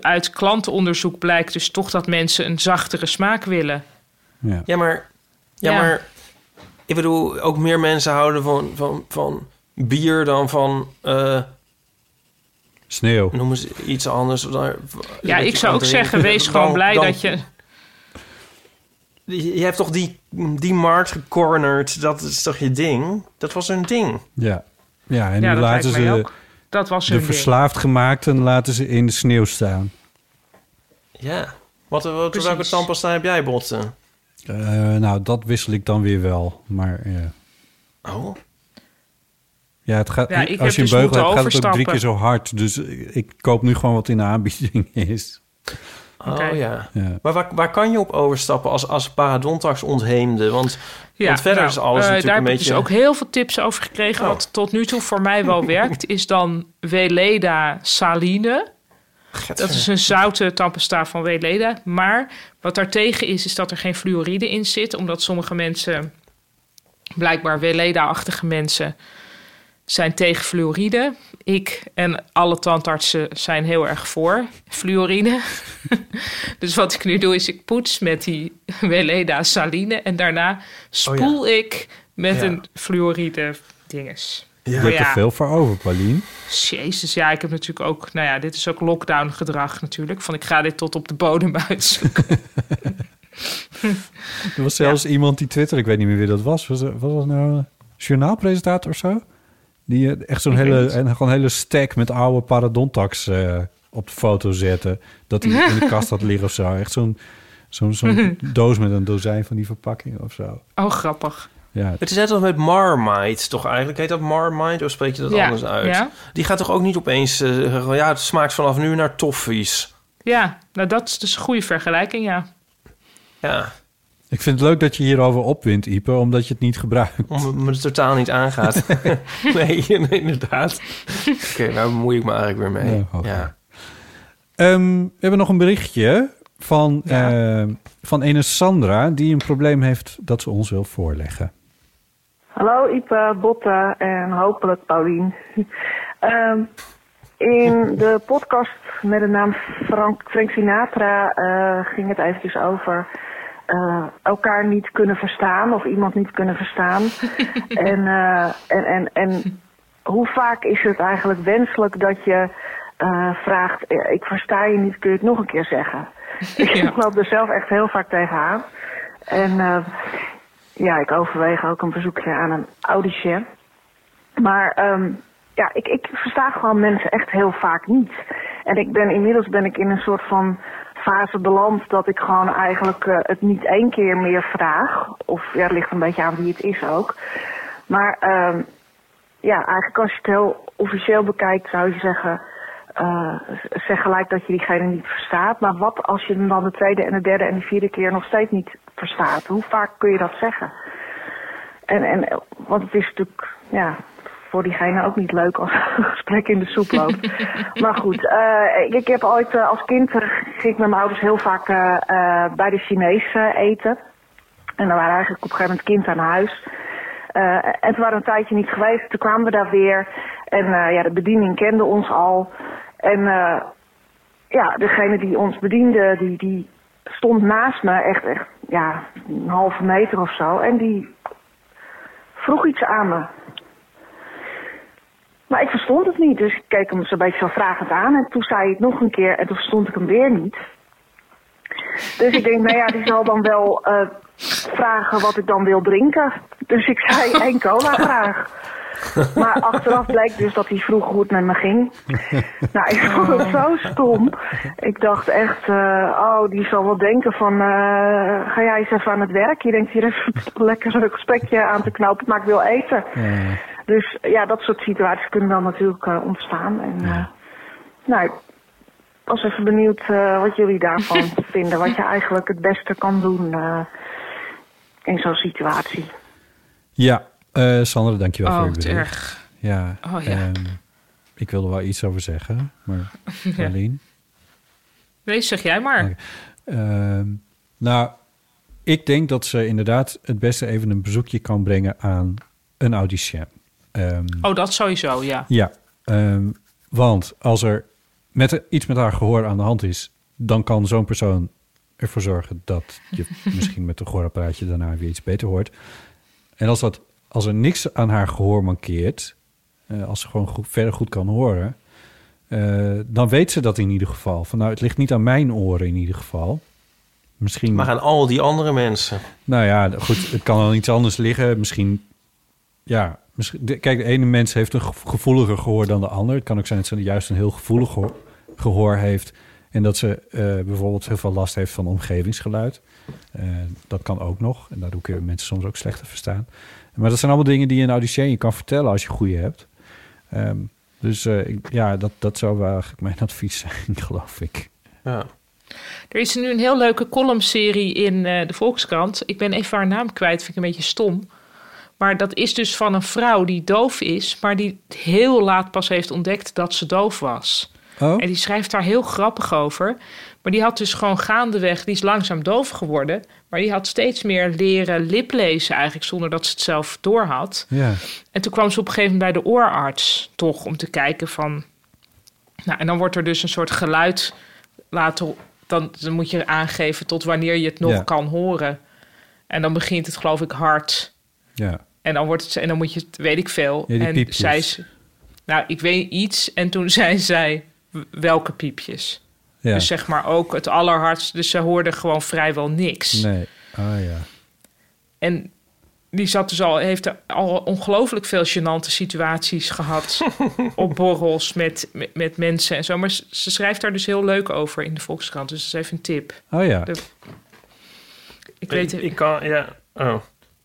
uit klantenonderzoek blijkt dus toch dat mensen een zachtere smaak willen. Ja, maar... Ik bedoel, ook meer mensen houden van bier dan van... sneeuw. Noemen ze iets anders. Ja, ik zou ook zeggen, wees gewoon blij dat je... Je hebt toch die markt gecornerd. Dat is toch je ding? Dat was hun ding. Ja. Ja, en ja, nu laten ze dat was de verslaafd gemaakten laten ze in de sneeuw staan. Ja. Wat welke tandpasta heb jij, Botte? Nou, dat wissel ik dan weer wel. Maar oh? Ja, het gaat, ja, als je een beugel hebt, gaat het ook 3 keer zo hard. Dus ik koop nu gewoon wat in de aanbieding is. Oh okay. Ja. Maar waar kan je op overstappen als parodontax ontheemde? Want verder is alles natuurlijk een beetje... Daar heb ik dus ook heel veel tips over gekregen. Wat tot nu toe voor mij wel werkt, is dan Weleda saline. Dat is een zoute tandpasta van Weleda. Maar wat daartegen is dat er geen fluoride in zit. Omdat sommige mensen, blijkbaar Weleda-achtige mensen, zijn tegen fluoride. Ik en alle tandartsen zijn heel erg voor fluoride. Dus wat ik nu doe is ik poets met die Weleda saline. En daarna spoel ik met een fluoride dinges. Ja. Je hebt er veel voor over, Paulien. Jezus, ja, ik heb natuurlijk ook... Nou ja, dit is ook lockdown gedrag natuurlijk. Van ik ga dit tot op de bodem uitzoeken. Er was zelfs iemand die Twitter, ik weet niet meer wie dat was. Was dat nou een journaalpresentator of zo? Die echt zo'n hele stack met oude parodontax op de foto zetten. Dat hij in de kast had liggen of zo. Echt zo'n doos met een dozijn van die verpakkingen of zo. Oh, grappig. Ja. Het is net als met Marmite, toch eigenlijk? Heet dat Marmite of spreek je dat anders uit? Ja. Die gaat toch ook niet opeens... het smaakt vanaf nu naar toffies. Ja, nou dat is dus een goede vergelijking, ja. Ik vind het leuk dat je hierover opwint, Ype, omdat je het niet gebruikt. Omdat me het totaal niet aangaat. Nee, inderdaad. Oké, daar bemoei ik me eigenlijk weer mee. Nee, we hebben nog een berichtje van ene Sandra, die een probleem heeft dat ze ons wil voorleggen. Hallo Ype, Botte en hopelijk Paulien. In de podcast met de naam Frank Sinatra ging het eventjes over... elkaar niet kunnen verstaan of iemand niet kunnen verstaan. En hoe vaak is het eigenlijk wenselijk dat je vraagt... ik versta je niet, kun je het nog een keer zeggen? Ik loop er zelf echt heel vaak tegenaan. En ik overweeg ook een bezoekje aan een auditie. Maar ik versta gewoon mensen echt heel vaak niet. En inmiddels ben ik in een soort van... fase beland dat ik gewoon eigenlijk het niet 1 keer meer vraag. Of het ligt een beetje aan wie het is ook. Maar eigenlijk als je het heel officieel bekijkt zou je zeggen... zeg gelijk dat je diegene niet verstaat. Maar wat als je hem dan de tweede en de derde en de vierde keer nog steeds niet verstaat? Hoe vaak kun je dat zeggen? En want het is natuurlijk... ja. Voor diegene ook niet leuk als een gesprek in de soep loopt. Maar goed, ik heb ooit als kind... ging ik met mijn ouders heel vaak bij de Chinees eten. En dan waren eigenlijk op een gegeven moment kind aan huis. En toen waren we een tijdje niet geweest. Toen kwamen we daar weer. En de bediening kende ons al. En degene die ons bediende... die stond naast me echt een halve meter of zo. En die vroeg iets aan me. Maar ik verstond het niet, dus ik keek hem zo'n beetje zo vragend aan. En toen zei hij het nog een keer en toen verstond ik hem weer niet. Dus ik denk, die zal dan wel vragen wat ik dan wil drinken. Dus ik zei 1 cola graag. Maar achteraf bleek dus dat hij vroeg hoe het met me ging. Nou, ik vond het zo stom. Ik dacht echt, die zal wel denken van... ga jij eens even aan het werk? Je denkt hier even lekker een gesprekje aan te knopen, maar ik wil eten. Dus dat soort situaties kunnen dan natuurlijk ontstaan. En ik was even benieuwd wat jullie daarvan vinden. Wat je eigenlijk het beste kan doen in zo'n situatie. Ja, Sandra, dankjewel voor je bericht. Erg. Ja, ik wilde wel iets over zeggen, maar Paulien? Nee, zeg jij maar. Okay. Ik denk dat ze inderdaad het beste even een bezoekje kan brengen aan een auditie. Dat sowieso, ja. Ja, want als er iets met haar gehoor aan de hand is... dan kan zo'n persoon ervoor zorgen dat je misschien met een gehoorapparaatje daarna weer iets beter hoort. En als er niks aan haar gehoor mankeert... als ze gewoon verder goed kan horen... dan weet ze dat in ieder geval. Van, het ligt niet aan mijn oren in ieder geval... Misschien... Maar aan al die andere mensen. Nou ja, goed, het kan wel iets anders liggen. Misschien... Ja, Kijk, de ene mens heeft een gevoeliger gehoor dan de ander. Het kan ook zijn dat ze juist een heel gevoelig gehoor heeft. En dat ze bijvoorbeeld heel veel last heeft van omgevingsgeluid. Dat kan ook nog. En daardoor kun je mensen soms ook slechter verstaan. Maar dat zijn allemaal dingen die je in een auditie kan vertellen als je goede hebt. Dat zou eigenlijk mijn advies zijn, geloof ik. Ja. Er is nu een heel leuke columnserie in de Volkskrant. Ik ben even haar naam kwijt, vind ik een beetje stom. Maar dat is dus van een vrouw die doof is, maar die heel laat pas heeft ontdekt dat ze doof was. Oh. En die schrijft daar heel grappig over. Maar die had dus gewoon gaandeweg, die is langzaam doof geworden. Maar die had steeds meer leren liplezen eigenlijk, zonder dat ze het zelf door had. Yeah. En toen kwam ze op een gegeven moment bij de oorarts toch, om te kijken van... Nou, en dan wordt er dus een soort geluid later... Dan moet je aangeven tot wanneer je het nog kan horen. En dan begint het, geloof ik, hard. Ja. En dan wordt het, en dan moet je het, weet ik veel. Ja, en piepjes. Zei ze, nou, ik weet iets. En toen zei zij, welke piepjes? Ja. Dus zeg maar ook het allerhardste. Dus ze hoorde gewoon vrijwel niks. Nee, ah ja. En die zat dus heeft al ongelooflijk veel gênante situaties gehad op borrels met mensen en zo. Maar ze schrijft daar dus heel leuk over in de Volkskrant. Dus dat is even een tip. Oh ja.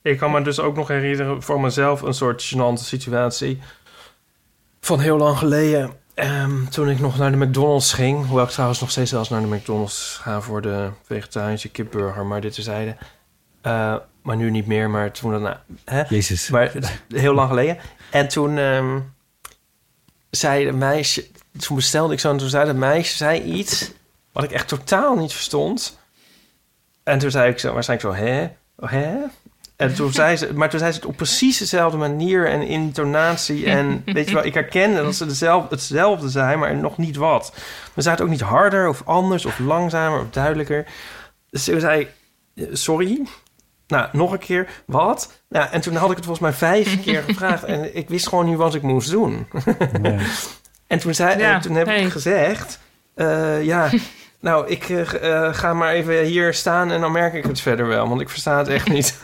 Ik kan me dus ook nog herinneren voor mezelf een soort gênante situatie van heel lang geleden. Toen ik nog naar de McDonald's ging. Hoewel ik trouwens nog steeds wel eens naar de McDonald's ga voor de vegetarische kipburger. Maar dit terzijde... Maar nu niet meer, maar toen... Jezus. Maar heel lang geleden. En toen zei een meisje... Toen bestelde ik zo en toen zei dat meisje iets... wat ik echt totaal niet verstond. En toen zei ik zo, waarschijnlijk zo... Hè? Oh, hè? En toen zei ze... Maar toen zei ze het op precies dezelfde manier... en intonatie en... weet je wel, ik herkende dat ze hetzelfde zei... maar nog niet wat. Maar zei het ook niet harder of anders... of langzamer of duidelijker. Dus toen zei ik... Sorry... Nou, nog een keer, wat? Nou, en toen had ik het volgens mij 5 keer gevraagd... en ik wist gewoon niet wat ik moest doen. Nee. En toen, heb ik gezegd... ik ga maar even hier staan... en dan merk ik het verder wel, want ik versta het echt niet.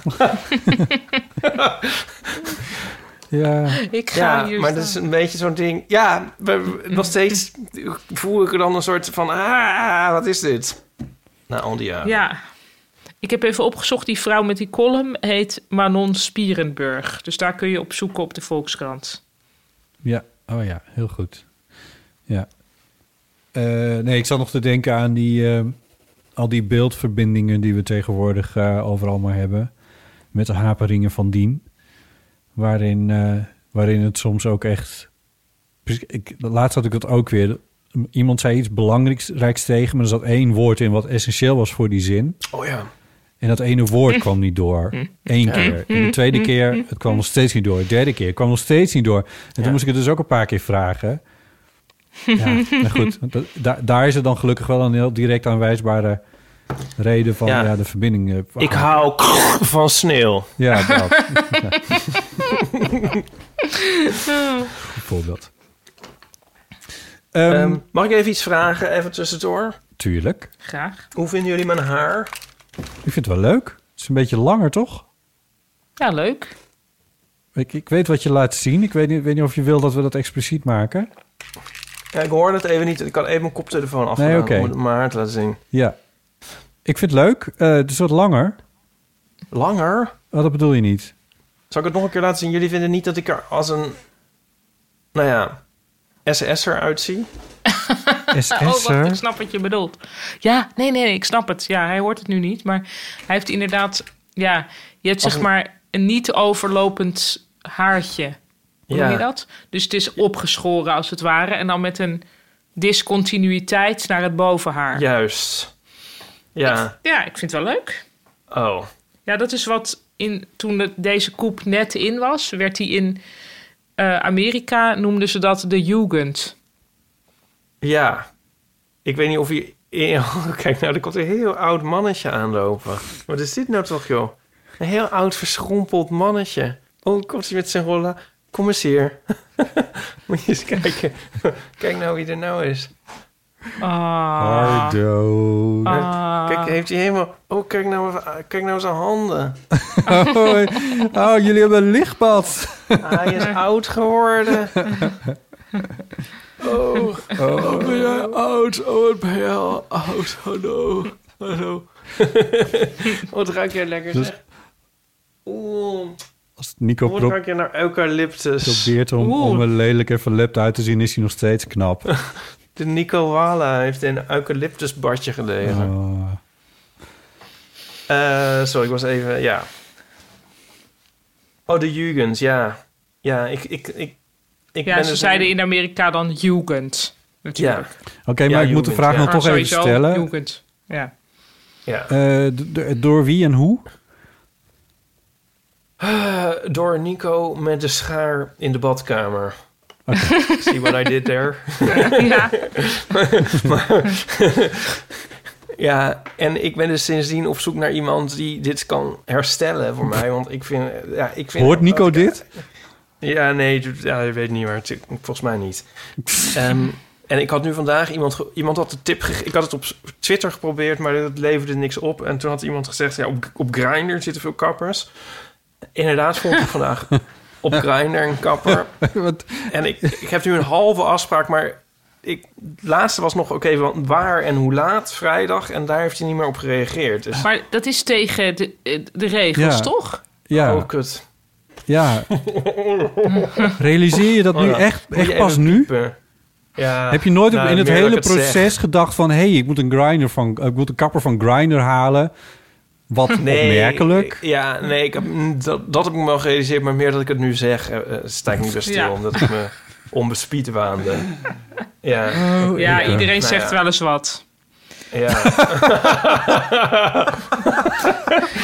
Ja, ik ga hier maar staan. Dat is een beetje zo'n ding... Ja, nog steeds voel ik er dan een soort van... wat is dit? Nou, al die jaren. Ja. Ik heb even opgezocht, die vrouw met die column heet Manon Spierenburg. Dus daar kun je op zoeken op de Volkskrant. Ja, oh ja, heel goed. Ja. Ik zat nog te denken aan al die beeldverbindingen... die we tegenwoordig overal maar hebben. Met de haperingen van dien. Waarin het soms ook echt... Laatst had ik dat ook weer... Iemand zei iets belangrijks tegen... maar er zat 1 woord in wat essentieel was voor die zin. Oh ja. En dat ene woord kwam niet door. 1 keer. En de tweede keer, het kwam nog steeds niet door. De derde keer, het kwam nog steeds niet door. En toen moest ik het dus ook een paar keer vragen. Ja, nou goed. Daar is er dan gelukkig wel een heel direct aanwijsbare reden van de verbinding. Ik hou van sneeuw. Ja, dat. Bijvoorbeeld. Mag ik even iets vragen, even tussendoor? Tuurlijk. Graag. Hoe vinden jullie mijn haar? Ik vind het wel leuk. Het is een beetje langer, toch? Ja, leuk. Ik weet wat je laat zien. Ik weet niet of je wil dat we dat expliciet maken. Ja, ik hoor het even niet. Ik kan even mijn koptelefoon afgaan. Nee, oké. Om mijn haar te laten zien. Ja. Ik vind het leuk. Het is wat langer. Langer? Oh, dat bedoel je niet. Zal ik het nog een keer laten zien? Jullie vinden niet dat ik er als een... Nou ja... SS'er uitzien. SS'er? Oh, wacht, ik snap wat je bedoelt. Ja, nee, ik snap het. Ja, hij hoort het nu niet, maar hij heeft inderdaad... Ja, je hebt zeg maar een niet overlopend haartje. Noem je dat? Dus het is opgeschoren als het ware... en dan met een discontinuïteit naar het bovenhaar. Juist. Ja. Ik vind het wel leuk. Oh. Ja, dat is wat toen deze coupe net in was... werd hij in... Amerika noemden ze dat de Jugend. Ja. Ik weet niet of hij... Kijk nou, er komt een heel oud mannetje aanlopen. Wat is dit nou toch, joh? Een heel oud, verschrompeld mannetje. Oh, komt hij met zijn rolla. Kom eens hier. Moet je eens kijken. Kijk nou wie er nou is. Hardo. Kijk, heeft hij helemaal... Oh, kijk nou zijn handen. Oh, jullie hebben een lichtpad. Hij is oud geworden. Oh, ben jij oud? Oh, wat ben jij al oud? Hallo. Wat ruik jij lekker, dus, zeg. Oeh. Als Nico Prop... Hoe ruik je naar eucalyptus? Probeert om er lelijk en verlept uit te zien, is hij nog steeds knap. De Nico Wala heeft in een eucalyptusbadje gelegen. Oh. Sorry, ik was even... Ja. Oh, de Jugend, ja. Ja, ze zeiden in Amerika dan Jugend, natuurlijk. Ja. Oké, maar ik moet de vraag nog toch even stellen. Jugend, ja. Door wie en hoe? Door Nico met de schaar in de badkamer. Okay. See what I did there? Ja. Ja, en ik ben dus sindsdien op zoek naar iemand die dit kan herstellen voor mij. Want ik vind... Ja, hoort Nico dit? Ja, nee, ik weet niet waar. Volgens mij niet. En ik had nu vandaag iemand had de tip gegeven. Ik had het op Twitter geprobeerd, maar dat leverde niks op. En toen had iemand gezegd, ja, op Grindr zitten veel kappers. Inderdaad, vond ik vandaag op Grindr een kapper. En ik heb nu een halve afspraak, maar... Het laatste was nog oké, waar en hoe laat, vrijdag. En daar heeft hij niet meer op gereageerd. Dus. Maar dat is tegen de regels, toch? Ja. Oh, kut. Ja. Realiseer je dat nu echt pas nu? Ja. Heb je nooit in het hele proces gedacht van... hé, ik moet een kapper van Grindr halen... Wat opmerkelijk. Ja, nee, dat heb ik me wel gerealiseerd. Maar meer dat ik het nu zeg, sta ik niet bij stil. Ja. Omdat ik me onbespied waande. Ja, iedereen zegt wel eens wat. Ja.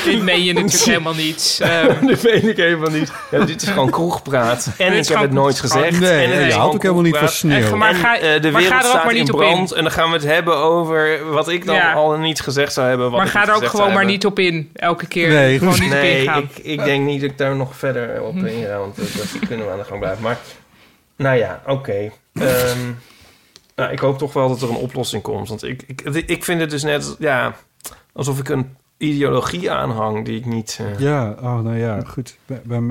Dit meen je natuurlijk helemaal niet. Dit meen ik helemaal niet. Ja, dit is gewoon kroegpraat. En ik heb het nooit gezegd. Nee, en je had ook helemaal niet van sneeuw. Maar de wereld staat in brand. En dan gaan we het hebben over wat ik dan al niet gezegd zou hebben. Maar ga er ook gewoon maar niet op in. Elke keer. Nee, ik denk niet dat ik daar nog verder op in ga. Want dat kunnen we aan de gang blijven. Maar nou ja, oké. Nou, ik hoop toch wel dat er een oplossing komt. Want ik vind het dus net... Ja, alsof ik een ideologie aanhang die ik niet... Ja, goed.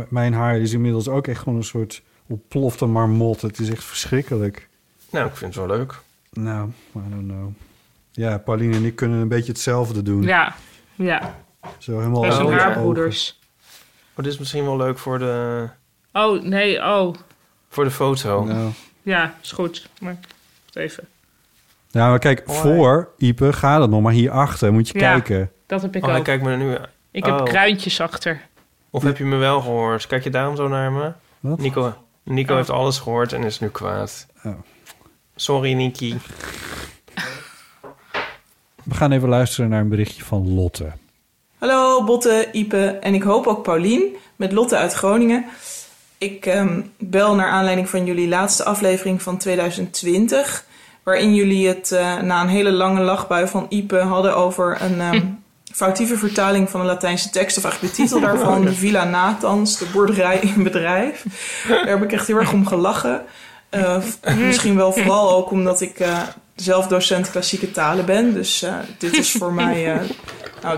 Mijn haar is inmiddels ook echt gewoon een soort ontplofte marmot. Het is echt verschrikkelijk. Nou, ik vind het wel leuk. Nou, I don't know. Ja, Paulien en ik kunnen een beetje hetzelfde doen. Ja. Zo helemaal... Dat zijn haarbroeders. Oh, dit is misschien wel leuk voor de... Oh, nee, Voor de foto. Nou. Ja, is goed. Maar... Even. Ja, maar kijk, voor Ype gaat het nog, maar hierachter moet je kijken. Dat heb ik ook. Kijk me er nu aan. Ik heb kruintjes achter. Of heb je me wel gehoord? Kijk je daarom zo naar me? Wat? Nico heeft alles gehoord en is nu kwaad. Oh. Sorry, Niki. We gaan even luisteren naar een berichtje van Lotte. Hallo, Botte, Ype en ik hoop ook Paulien met Lotte uit Groningen... Ik bel naar aanleiding van jullie laatste aflevering van 2020... waarin jullie het na een hele lange lachbui van Ype hadden over een foutieve vertaling van een Latijnse tekst... of eigenlijk de titel daarvan, Villa Nathans, de boerderij in bedrijf. Daar heb ik echt heel erg om gelachen. Misschien wel vooral ook omdat ik zelf docent klassieke talen ben. Dus dit is voor mij...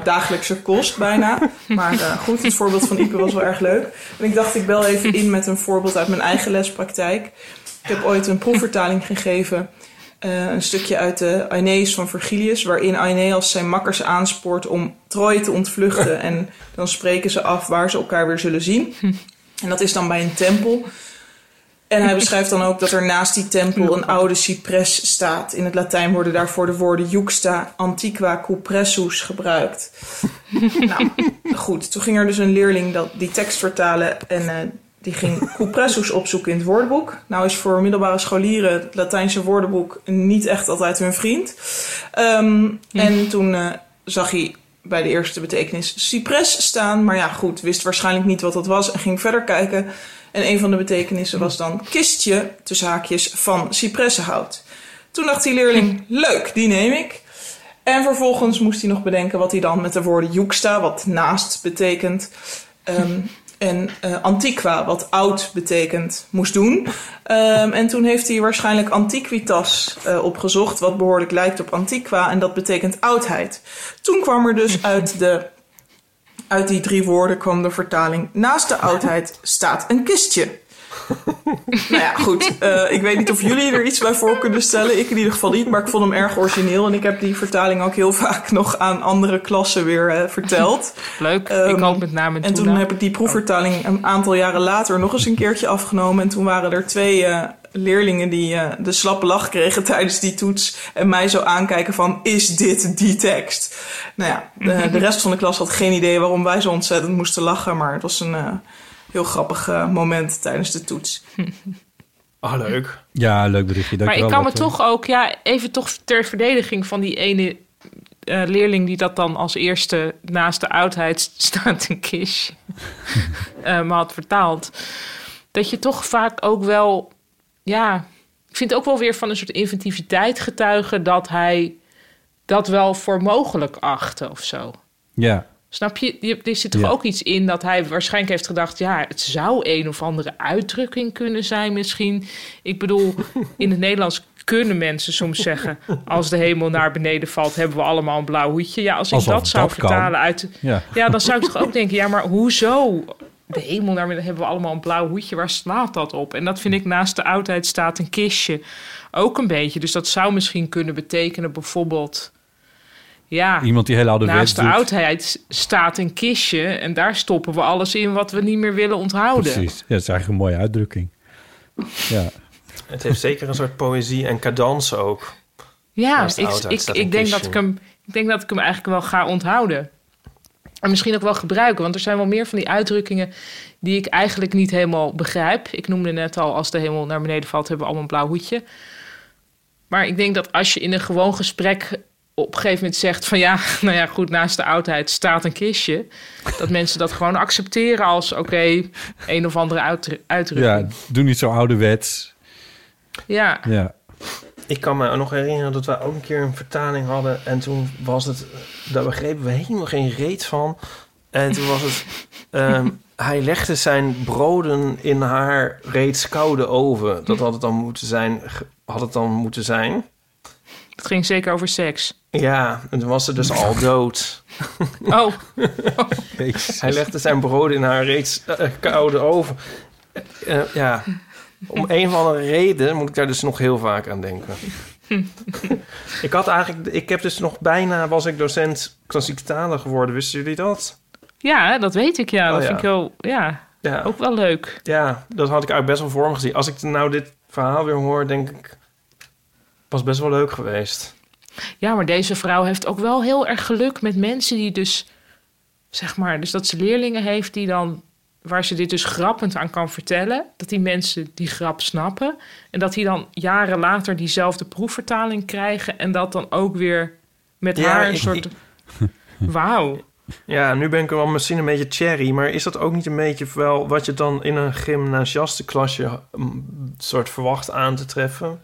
dagelijkse kost bijna. Maar goed, het voorbeeld van Ype was wel erg leuk. En ik dacht, ik bel even in met een voorbeeld uit mijn eigen lespraktijk. Ik heb ooit een proefvertaling gegeven. Een stukje uit de Aeneis van Vergilius. Waarin Aeneas zijn makkers aanspoort om Troje te ontvluchten. En dan spreken ze af waar ze elkaar weer zullen zien. En dat is dan bij een tempel. En hij beschrijft dan ook dat er naast die tempel een oude cypres staat. In het Latijn worden daarvoor de woorden juxta, antiqua, cupressus gebruikt. Nou, goed. Toen ging er dus een leerling die tekst vertalen en die ging cupressus opzoeken in het woordenboek. Nou is voor middelbare scholieren het Latijnse woordenboek niet echt altijd hun vriend. En toen zag hij... bij de eerste betekenis cypres staan. Maar ja, goed, wist waarschijnlijk niet wat dat was en ging verder kijken. En een van de betekenissen was dan kistje, tussen haakjes, van cypressenhout. Toen dacht die leerling, leuk, die neem ik. En vervolgens moest hij nog bedenken wat hij dan met de woorden juxta, wat naast betekent... en antiqua, wat oud betekent, moest doen. En toen heeft hij waarschijnlijk antiquitas opgezocht... wat behoorlijk lijkt op antiqua en dat betekent oudheid. Toen kwam er dus uit de Uit die 3 woorden kwam de vertaling: naast de oudheid staat een kistje. Nou ja, goed. Ik weet niet of jullie er iets bij voor kunnen stellen. Ik in ieder geval niet, maar ik vond hem erg origineel. En ik heb die vertaling ook heel vaak nog aan andere klassen weer verteld. Leuk, ik hoop met name en toen heb ik die proefvertaling een aantal jaren later nog eens een keertje afgenomen. En toen waren er 2 leerlingen die de slappe lach kregen tijdens die toets. En mij zo aankijken van, is dit die tekst? Nou ja, de rest van de klas had geen idee waarom wij zo ontzettend moesten lachen. Maar het was een... heel grappig moment tijdens de toets. Ah, oh, leuk. Ja, leuk berichtje. Dank maar ik kan me toch ook... Ja, even toch ter verdediging van die ene leerling... die dat dan als eerste naast de oudheid staat een kistje me had vertaald. Dat je toch vaak ook wel... Ja, ik vind ook wel weer van een soort inventiviteit getuigen... dat hij dat wel voor mogelijk achtte of zo. Ja. Snap je? Er zit toch ook iets in dat hij waarschijnlijk heeft gedacht... ja, het zou een of andere uitdrukking kunnen zijn misschien. Ik bedoel, in het Nederlands kunnen mensen soms zeggen... als de hemel naar beneden valt, hebben we allemaal een blauw hoedje. Ja, als Alsof ik dat zou vertalen kan. Uit... Ja, dan zou ik toch ook denken, ja, maar hoezo? De hemel naar beneden, hebben we allemaal een blauw hoedje. Waar slaat dat op? En dat vind ik naast de oudheid staat een kistje ook een beetje. Dus dat zou misschien kunnen betekenen bijvoorbeeld... Ja, iemand die heel oude naast de oudheid staat een kistje... en daar stoppen we alles in wat we niet meer willen onthouden. Precies, ja, dat is eigenlijk een mooie uitdrukking. Ja. Het heeft zeker een soort poëzie en cadans ook. Ja, ik denk dat ik hem eigenlijk wel ga onthouden. En misschien ook wel gebruiken, want er zijn wel meer van die uitdrukkingen... die ik eigenlijk niet helemaal begrijp. Ik noemde net al, als de hemel naar beneden valt... hebben we allemaal een blauw hoedje. Maar ik denk dat als je in een gewoon gesprek... op een gegeven moment zegt van ja, nou ja, goed, naast de oudheid staat een kistje. Dat mensen dat gewoon accepteren als oké, een of andere uitdrukking. Ja, doe niet zo ouderwets. Ja. Ja. Ik kan me nog herinneren dat wij ook een keer een vertaling hadden... en toen was het, daar begrepen we helemaal geen reet van. En toen was het, hij legde zijn broden in haar reeds koude oven. Dat had het dan moeten zijn, Het ging zeker over seks. Ja, en toen was ze dus al dood. Oh. Hij legde zijn brood in haar reeds koude oven. Ja, om een of andere reden moet ik daar dus nog heel vaak aan denken. Was ik docent klassieke talen geworden. Wisten jullie dat? Ja, dat weet ik, ja. Vind ik wel, ja, ook wel leuk. Ja, dat had ik eigenlijk best wel voor me gezien. Als ik nou dit verhaal weer hoor, denk ik... was best wel leuk geweest. Ja, maar deze vrouw heeft ook wel heel erg geluk met mensen die dus... zeg maar, dus dat ze leerlingen heeft die dan... waar ze dit dus grappend aan kan vertellen. Dat die mensen die grap snappen. En dat die dan jaren later diezelfde proefvertaling krijgen... en dat dan ook weer met haar een soort... Wauw. Ja, nu ben ik wel misschien een beetje cherry... maar is dat ook niet een beetje wel wat je dan in een gymnasiastenklasje... soort verwacht aan te treffen...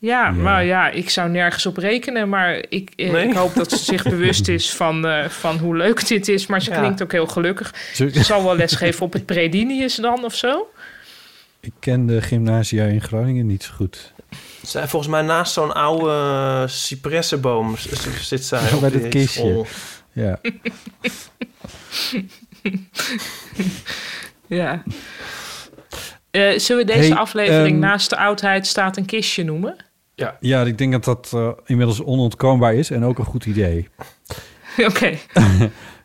Ja, maar ja, ik zou nergens op rekenen. Maar ik hoop dat ze zich bewust is van hoe leuk dit is. Maar ze klinkt ook heel gelukkig. Ze zal wel lesgeven op het Predinius dan of zo. Ik ken de gymnasia in Groningen niet zo goed. Zij, volgens mij naast zo'n oude cypressenboom zit zij. Bij dit kistje. Ja. Ja. Zullen we deze aflevering naast de oudheid staat een kistje noemen? Ja, ja, ik denk dat dat inmiddels onontkoombaar is en ook een goed idee. Oké.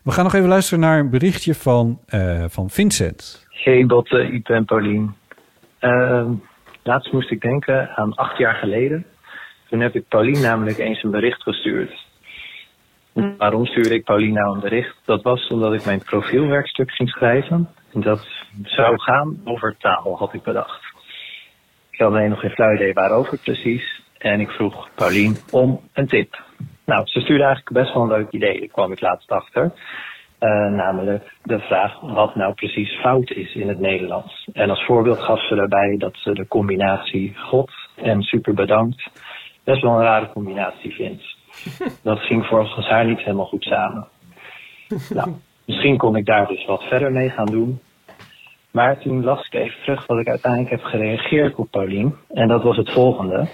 We gaan nog even luisteren naar een berichtje van Vincent. Hey Botte, Ype en Paulien. Laatst moest ik denken aan 8 jaar geleden. Toen heb ik Paulien namelijk eens een bericht gestuurd. Waarom stuurde ik Paulien nou een bericht? Dat was omdat ik mijn profielwerkstuk ging schrijven... Dat zou gaan over taal, had ik bedacht. Ik had alleen nog geen flauw idee waarover precies. En ik vroeg Paulien om een tip. Nou, ze stuurde eigenlijk best wel een leuk idee. Daar kwam ik laatst achter. Namelijk de vraag wat nou precies fout is in het Nederlands. En als voorbeeld gaf ze daarbij dat ze de combinatie God en super bedankt... best wel een rare combinatie vindt. Dat ging volgens haar niet helemaal goed samen. Nou... Misschien kon ik daar dus wat verder mee gaan doen. Maar toen las ik even terug wat ik uiteindelijk heb gereageerd op Paulien. En dat was het volgende.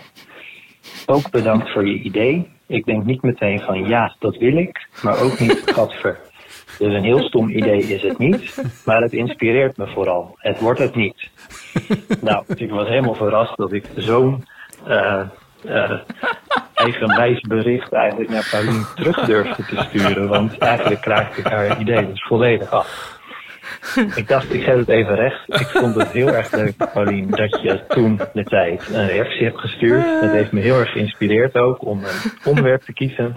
Ook bedankt voor je idee. Ik denk niet meteen van ja, dat wil ik. Maar ook niet, gadver. Dus een heel stom idee is het niet, maar het inspireert me vooral. Het wordt het niet. Nou, ik was helemaal verrast dat ik zo'n eigenwijs bericht eigenlijk naar Paulien terug durfde te sturen. Want eigenlijk kraakte ik haar idee dus volledig af. Ik dacht, ik zet het even recht. Ik vond het heel erg leuk, Paulien, dat je toen de tijd een reactie hebt gestuurd. Dat heeft me heel erg geïnspireerd ook om een onderwerp te kiezen.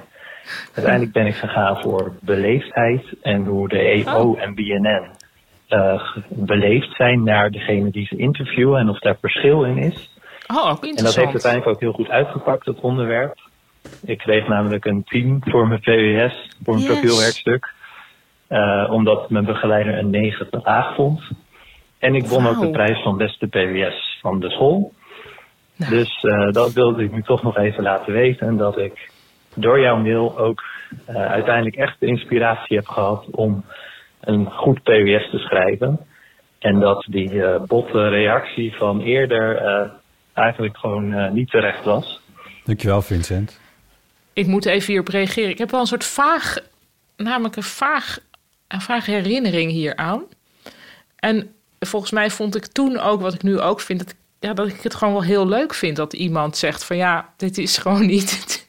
Uiteindelijk ben ik gegaan voor beleefdheid en hoe de EO en BNN beleefd zijn naar degene die ze interviewen en of daar verschil in is. Oh, interessant. En dat heeft uiteindelijk ook heel goed uitgepakt, dat onderwerp. Ik kreeg namelijk een 10 voor mijn PWS, voor mijn profielwerkstuk. Omdat mijn begeleider een 9 te laag vond. En ik won ook de prijs van beste PWS van de school. Nou. Dus dat wilde ik nu toch nog even laten weten. En dat ik door jouw mail ook uiteindelijk echt de inspiratie heb gehad om een goed PWS te schrijven. En dat die botte reactie van eerder eigenlijk gewoon niet terecht was. Dankjewel, Vincent. Ik moet even hierop reageren. Ik heb wel een soort vaag herinnering hieraan. En volgens mij vond ik toen ook, wat ik nu ook vind, dat ik het gewoon wel heel leuk vind dat iemand zegt van ja, dit is gewoon niet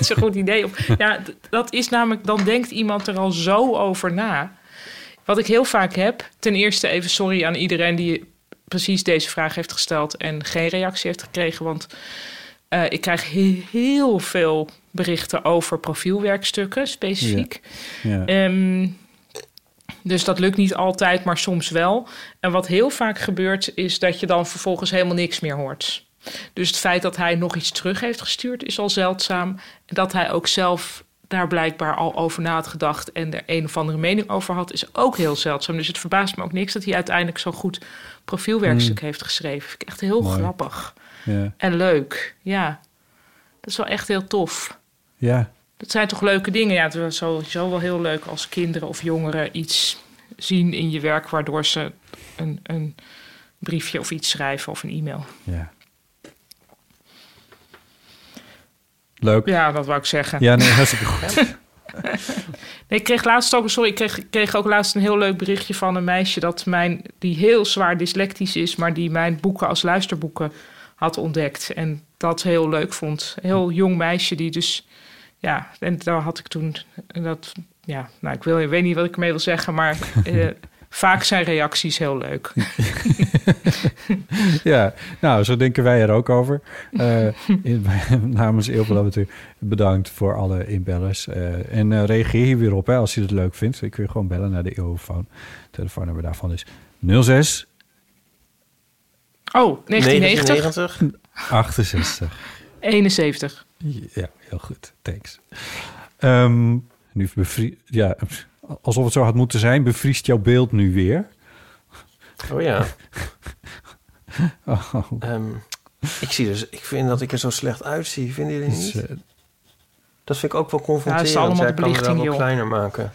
zo'n goed idee. Ja, dat is namelijk, dan denkt iemand er al zo over na. Wat ik heel vaak heb, ten eerste even sorry aan iedereen die precies deze vraag heeft gesteld en geen reactie heeft gekregen, want ik krijg heel veel berichten over profielwerkstukken, specifiek. Ja. Ja. Dus dat lukt niet altijd, maar soms wel. En wat heel vaak gebeurt, is dat je dan vervolgens helemaal niks meer hoort. Dus het feit dat hij nog iets terug heeft gestuurd, is al zeldzaam. En dat hij ook zelf daar blijkbaar al over na had gedacht en er een of andere mening over had, is ook heel zeldzaam. Dus het verbaast me ook niks dat hij uiteindelijk zo'n goed profielwerkstuk heeft geschreven. Vind ik echt heel grappig. Ja. En leuk, ja. Dat is wel echt heel tof. Ja. Dat zijn toch leuke dingen? Ja, het is sowieso wel heel leuk als kinderen of jongeren iets zien in je werk, waardoor ze een briefje of iets schrijven of een e-mail. Ja. Leuk. Ja, dat wou ik zeggen. Ja, nee, hartstikke goed. Nee, ik kreeg laatst ook, een heel leuk berichtje van een meisje die heel zwaar dyslectisch is, maar die mijn boeken als luisterboeken had ontdekt en dat heel leuk vond. Een heel jong meisje die dus, ja, en daar had ik toen dat, ja, nou, ik weet niet wat ik ermee wil zeggen, maar vaak zijn reacties heel leuk. Ja, nou, zo denken wij er ook over. Namens Eelpel, bedankt voor alle inbellers. En reageer hier weer op, hè, als je het leuk vindt. Ik kun je gewoon bellen naar de Eeuwfoon. Telefoonnummer daarvan is 06... Oh, 1990? 68. 71. Ja, heel goed. Thanks. Ja, alsof het zo had moeten zijn, bevriest jouw beeld nu weer. Oh ja. Ik vind dat ik er zo slecht uitzie. Vinden jullie niet? Dat vind ik ook wel confronterend. Ja, zij kan het wel kleiner maken.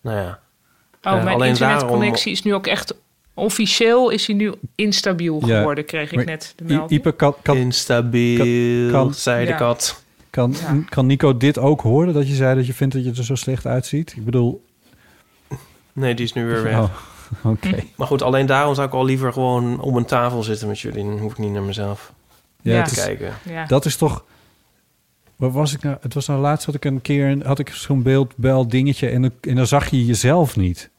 Nou ja. Oh, mijn internetconnectie is nu ook echt... Officieel is hij nu instabiel geworden, kreeg ik net de melding. Ype kan instabiel, zei de kat. Kan Nico dit ook horen, dat je zei dat je vindt dat je er zo slecht uitziet? Ik bedoel... Nee, die is nu weer weg. Oh, okay. Maar goed, alleen daarom zou ik al liever gewoon om een tafel zitten met jullie. Dan hoef ik niet naar mezelf te kijken. Ja. Dat is toch... Wat was ik nou? Het was nou laatst dat ik een keer... Had ik zo'n beeldbel dingetje en dan zag je jezelf niet.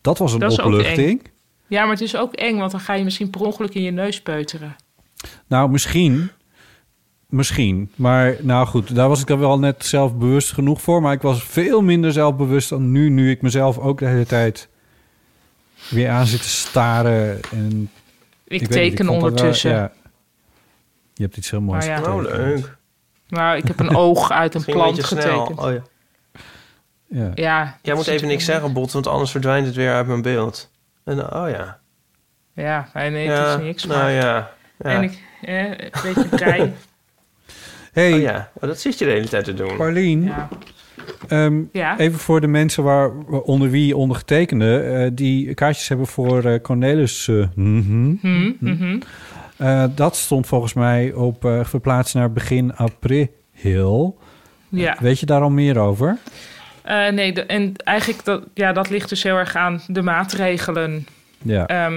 Dat was een opluchting. Ja, maar het is ook eng, want dan ga je misschien per ongeluk in je neus peuteren. Nou, misschien. Maar nou goed, daar was ik dan wel net zelfbewust genoeg voor. Maar ik was veel minder zelfbewust dan nu ik mezelf ook de hele tijd weer aan zit te staren. En ik teken niet, ondertussen. Wel, ja. Je hebt iets heel moois getekend. Oh, leuk. Nou, ik heb een oog uit een plant getekend. Oh, ja. Ja, jij moet even niks zeggen, Bot, want anders verdwijnt het weer uit mijn beeld. En, oh ja. Ja, nee, het is niks. Maar... Nou ja. En ik een beetje brei. Hey, oh ja, dat zit je de hele tijd te doen. Paulien, even voor de mensen onder wie ondergetekenden... die kaartjes hebben voor Cornelissen. Dat stond volgens mij op verplaatst naar begin april. Ja. Weet je daar al meer over? En eigenlijk, dat ligt dus heel erg aan de maatregelen. Ja.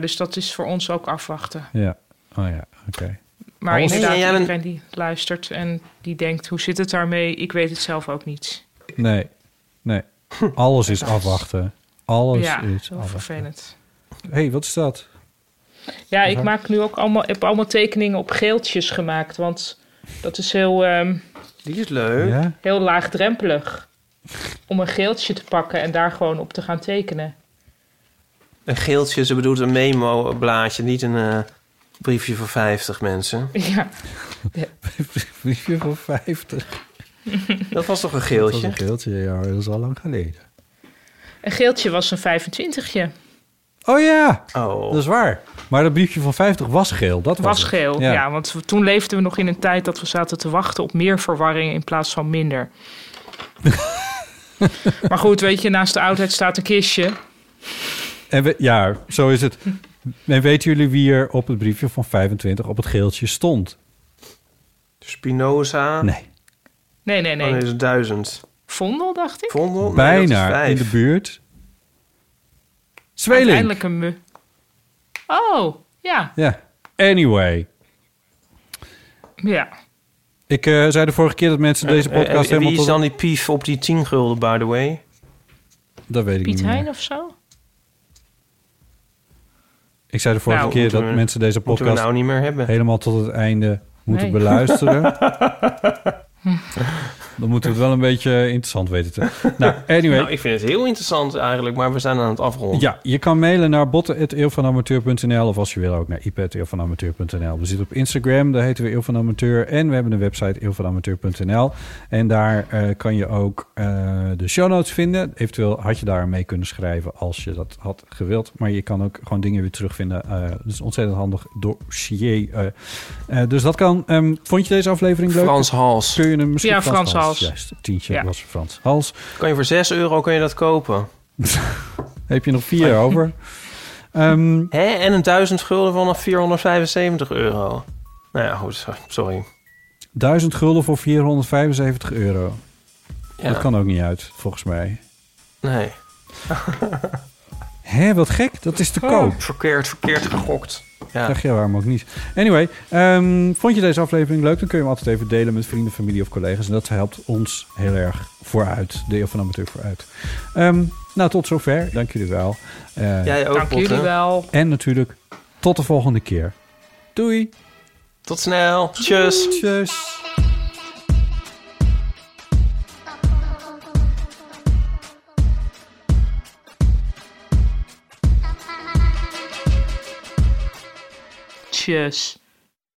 Dus dat is voor ons ook afwachten. Ja, oh ja, oké. Maar inderdaad, iedereen die luistert en die denkt, hoe zit het daarmee? Ik weet het zelf ook niet. Nee. Alles is afwachten. Alles is heel afwachten. Vervelend. Hé, wat is dat? Ja, ik maak nu ook allemaal tekeningen op geeltjes gemaakt. Want dat is heel... die is leuk. Ja? Heel laagdrempelig. Om een geeltje te pakken en daar gewoon op te gaan tekenen. Een geeltje, ze bedoelt een memo-blaadje. Niet een briefje voor 50 mensen. Ja. Briefje voor 50. Dat was toch een geeltje? Dat was een geeltje, ja. Dat is al lang geleden. Een geeltje was een 25-tje. Oh ja, dat is waar. Maar dat briefje van 50 was geel. Dat was geel, ja. Want toen leefden we nog in een tijd dat we zaten te wachten op meer verwarring in plaats van minder. Maar goed, weet je, naast de oudheid staat een kistje. En zo is het. En weten jullie wie er op het briefje van 25 op het geeltje stond? Spinoza? Nee. Oh, nee, dat is 1000. Vondel, dacht ik? Vondel? Nee, bijna in de buurt. Zweling. Uiteindelijk een mu. Oh, ja. Ja, anyway. Ja. Ik zei de vorige keer dat mensen deze podcast helemaal... Wie is dan die pief op die 10 gulden, by the way? Dat weet ik niet meer. Piet Hein of zo? Ik zei de vorige keer dat mensen deze podcast... nou niet meer hebben. ...helemaal tot het einde moeten beluisteren. Dan moeten we het wel een beetje interessant weten. Anyway. Ik vind het heel interessant eigenlijk, maar we zijn aan het afronden. Ja, je kan mailen naar botte@eeuwvanamateur.nl of als je wil ook naar ype@eeuwvanamateur.nl. We zitten op Instagram, daar heten we Eeuw van Amateur. En we hebben een website eeuwvanamateur.nl. En daar kan je ook de show notes vinden. Eventueel had je daar mee kunnen schrijven als je dat had gewild. Maar je kan ook gewoon dingen weer terugvinden. Dat is ontzettend handig dossier. Dus dat kan. Vond je deze aflevering leuk? Frans Hals. Kun je hem misschien Frans Hals. Juist, tientje was Frans Hals. Kan je voor €6 kun je dat kopen? Heb je nog 4 over? En een 1000 gulden vanaf €475. Nou ja, goed, sorry. 1000 gulden voor €475. Ja. Dat kan ook niet uit, volgens mij. Nee. Wat gek. Dat is te koop. Verkeerd gegokt. Ja. Zeg je waarom ook niet. Anyway, vond je deze aflevering leuk? Dan kun je hem altijd even delen met vrienden, familie of collega's. En dat helpt ons heel erg vooruit. De Eeuw van Amateur vooruit. Tot zover. Dank jullie wel. Jij ook, Dank Botte. Jullie wel. En natuurlijk, tot de volgende keer. Doei. Tot snel. Tjus. Tjus. Cheers.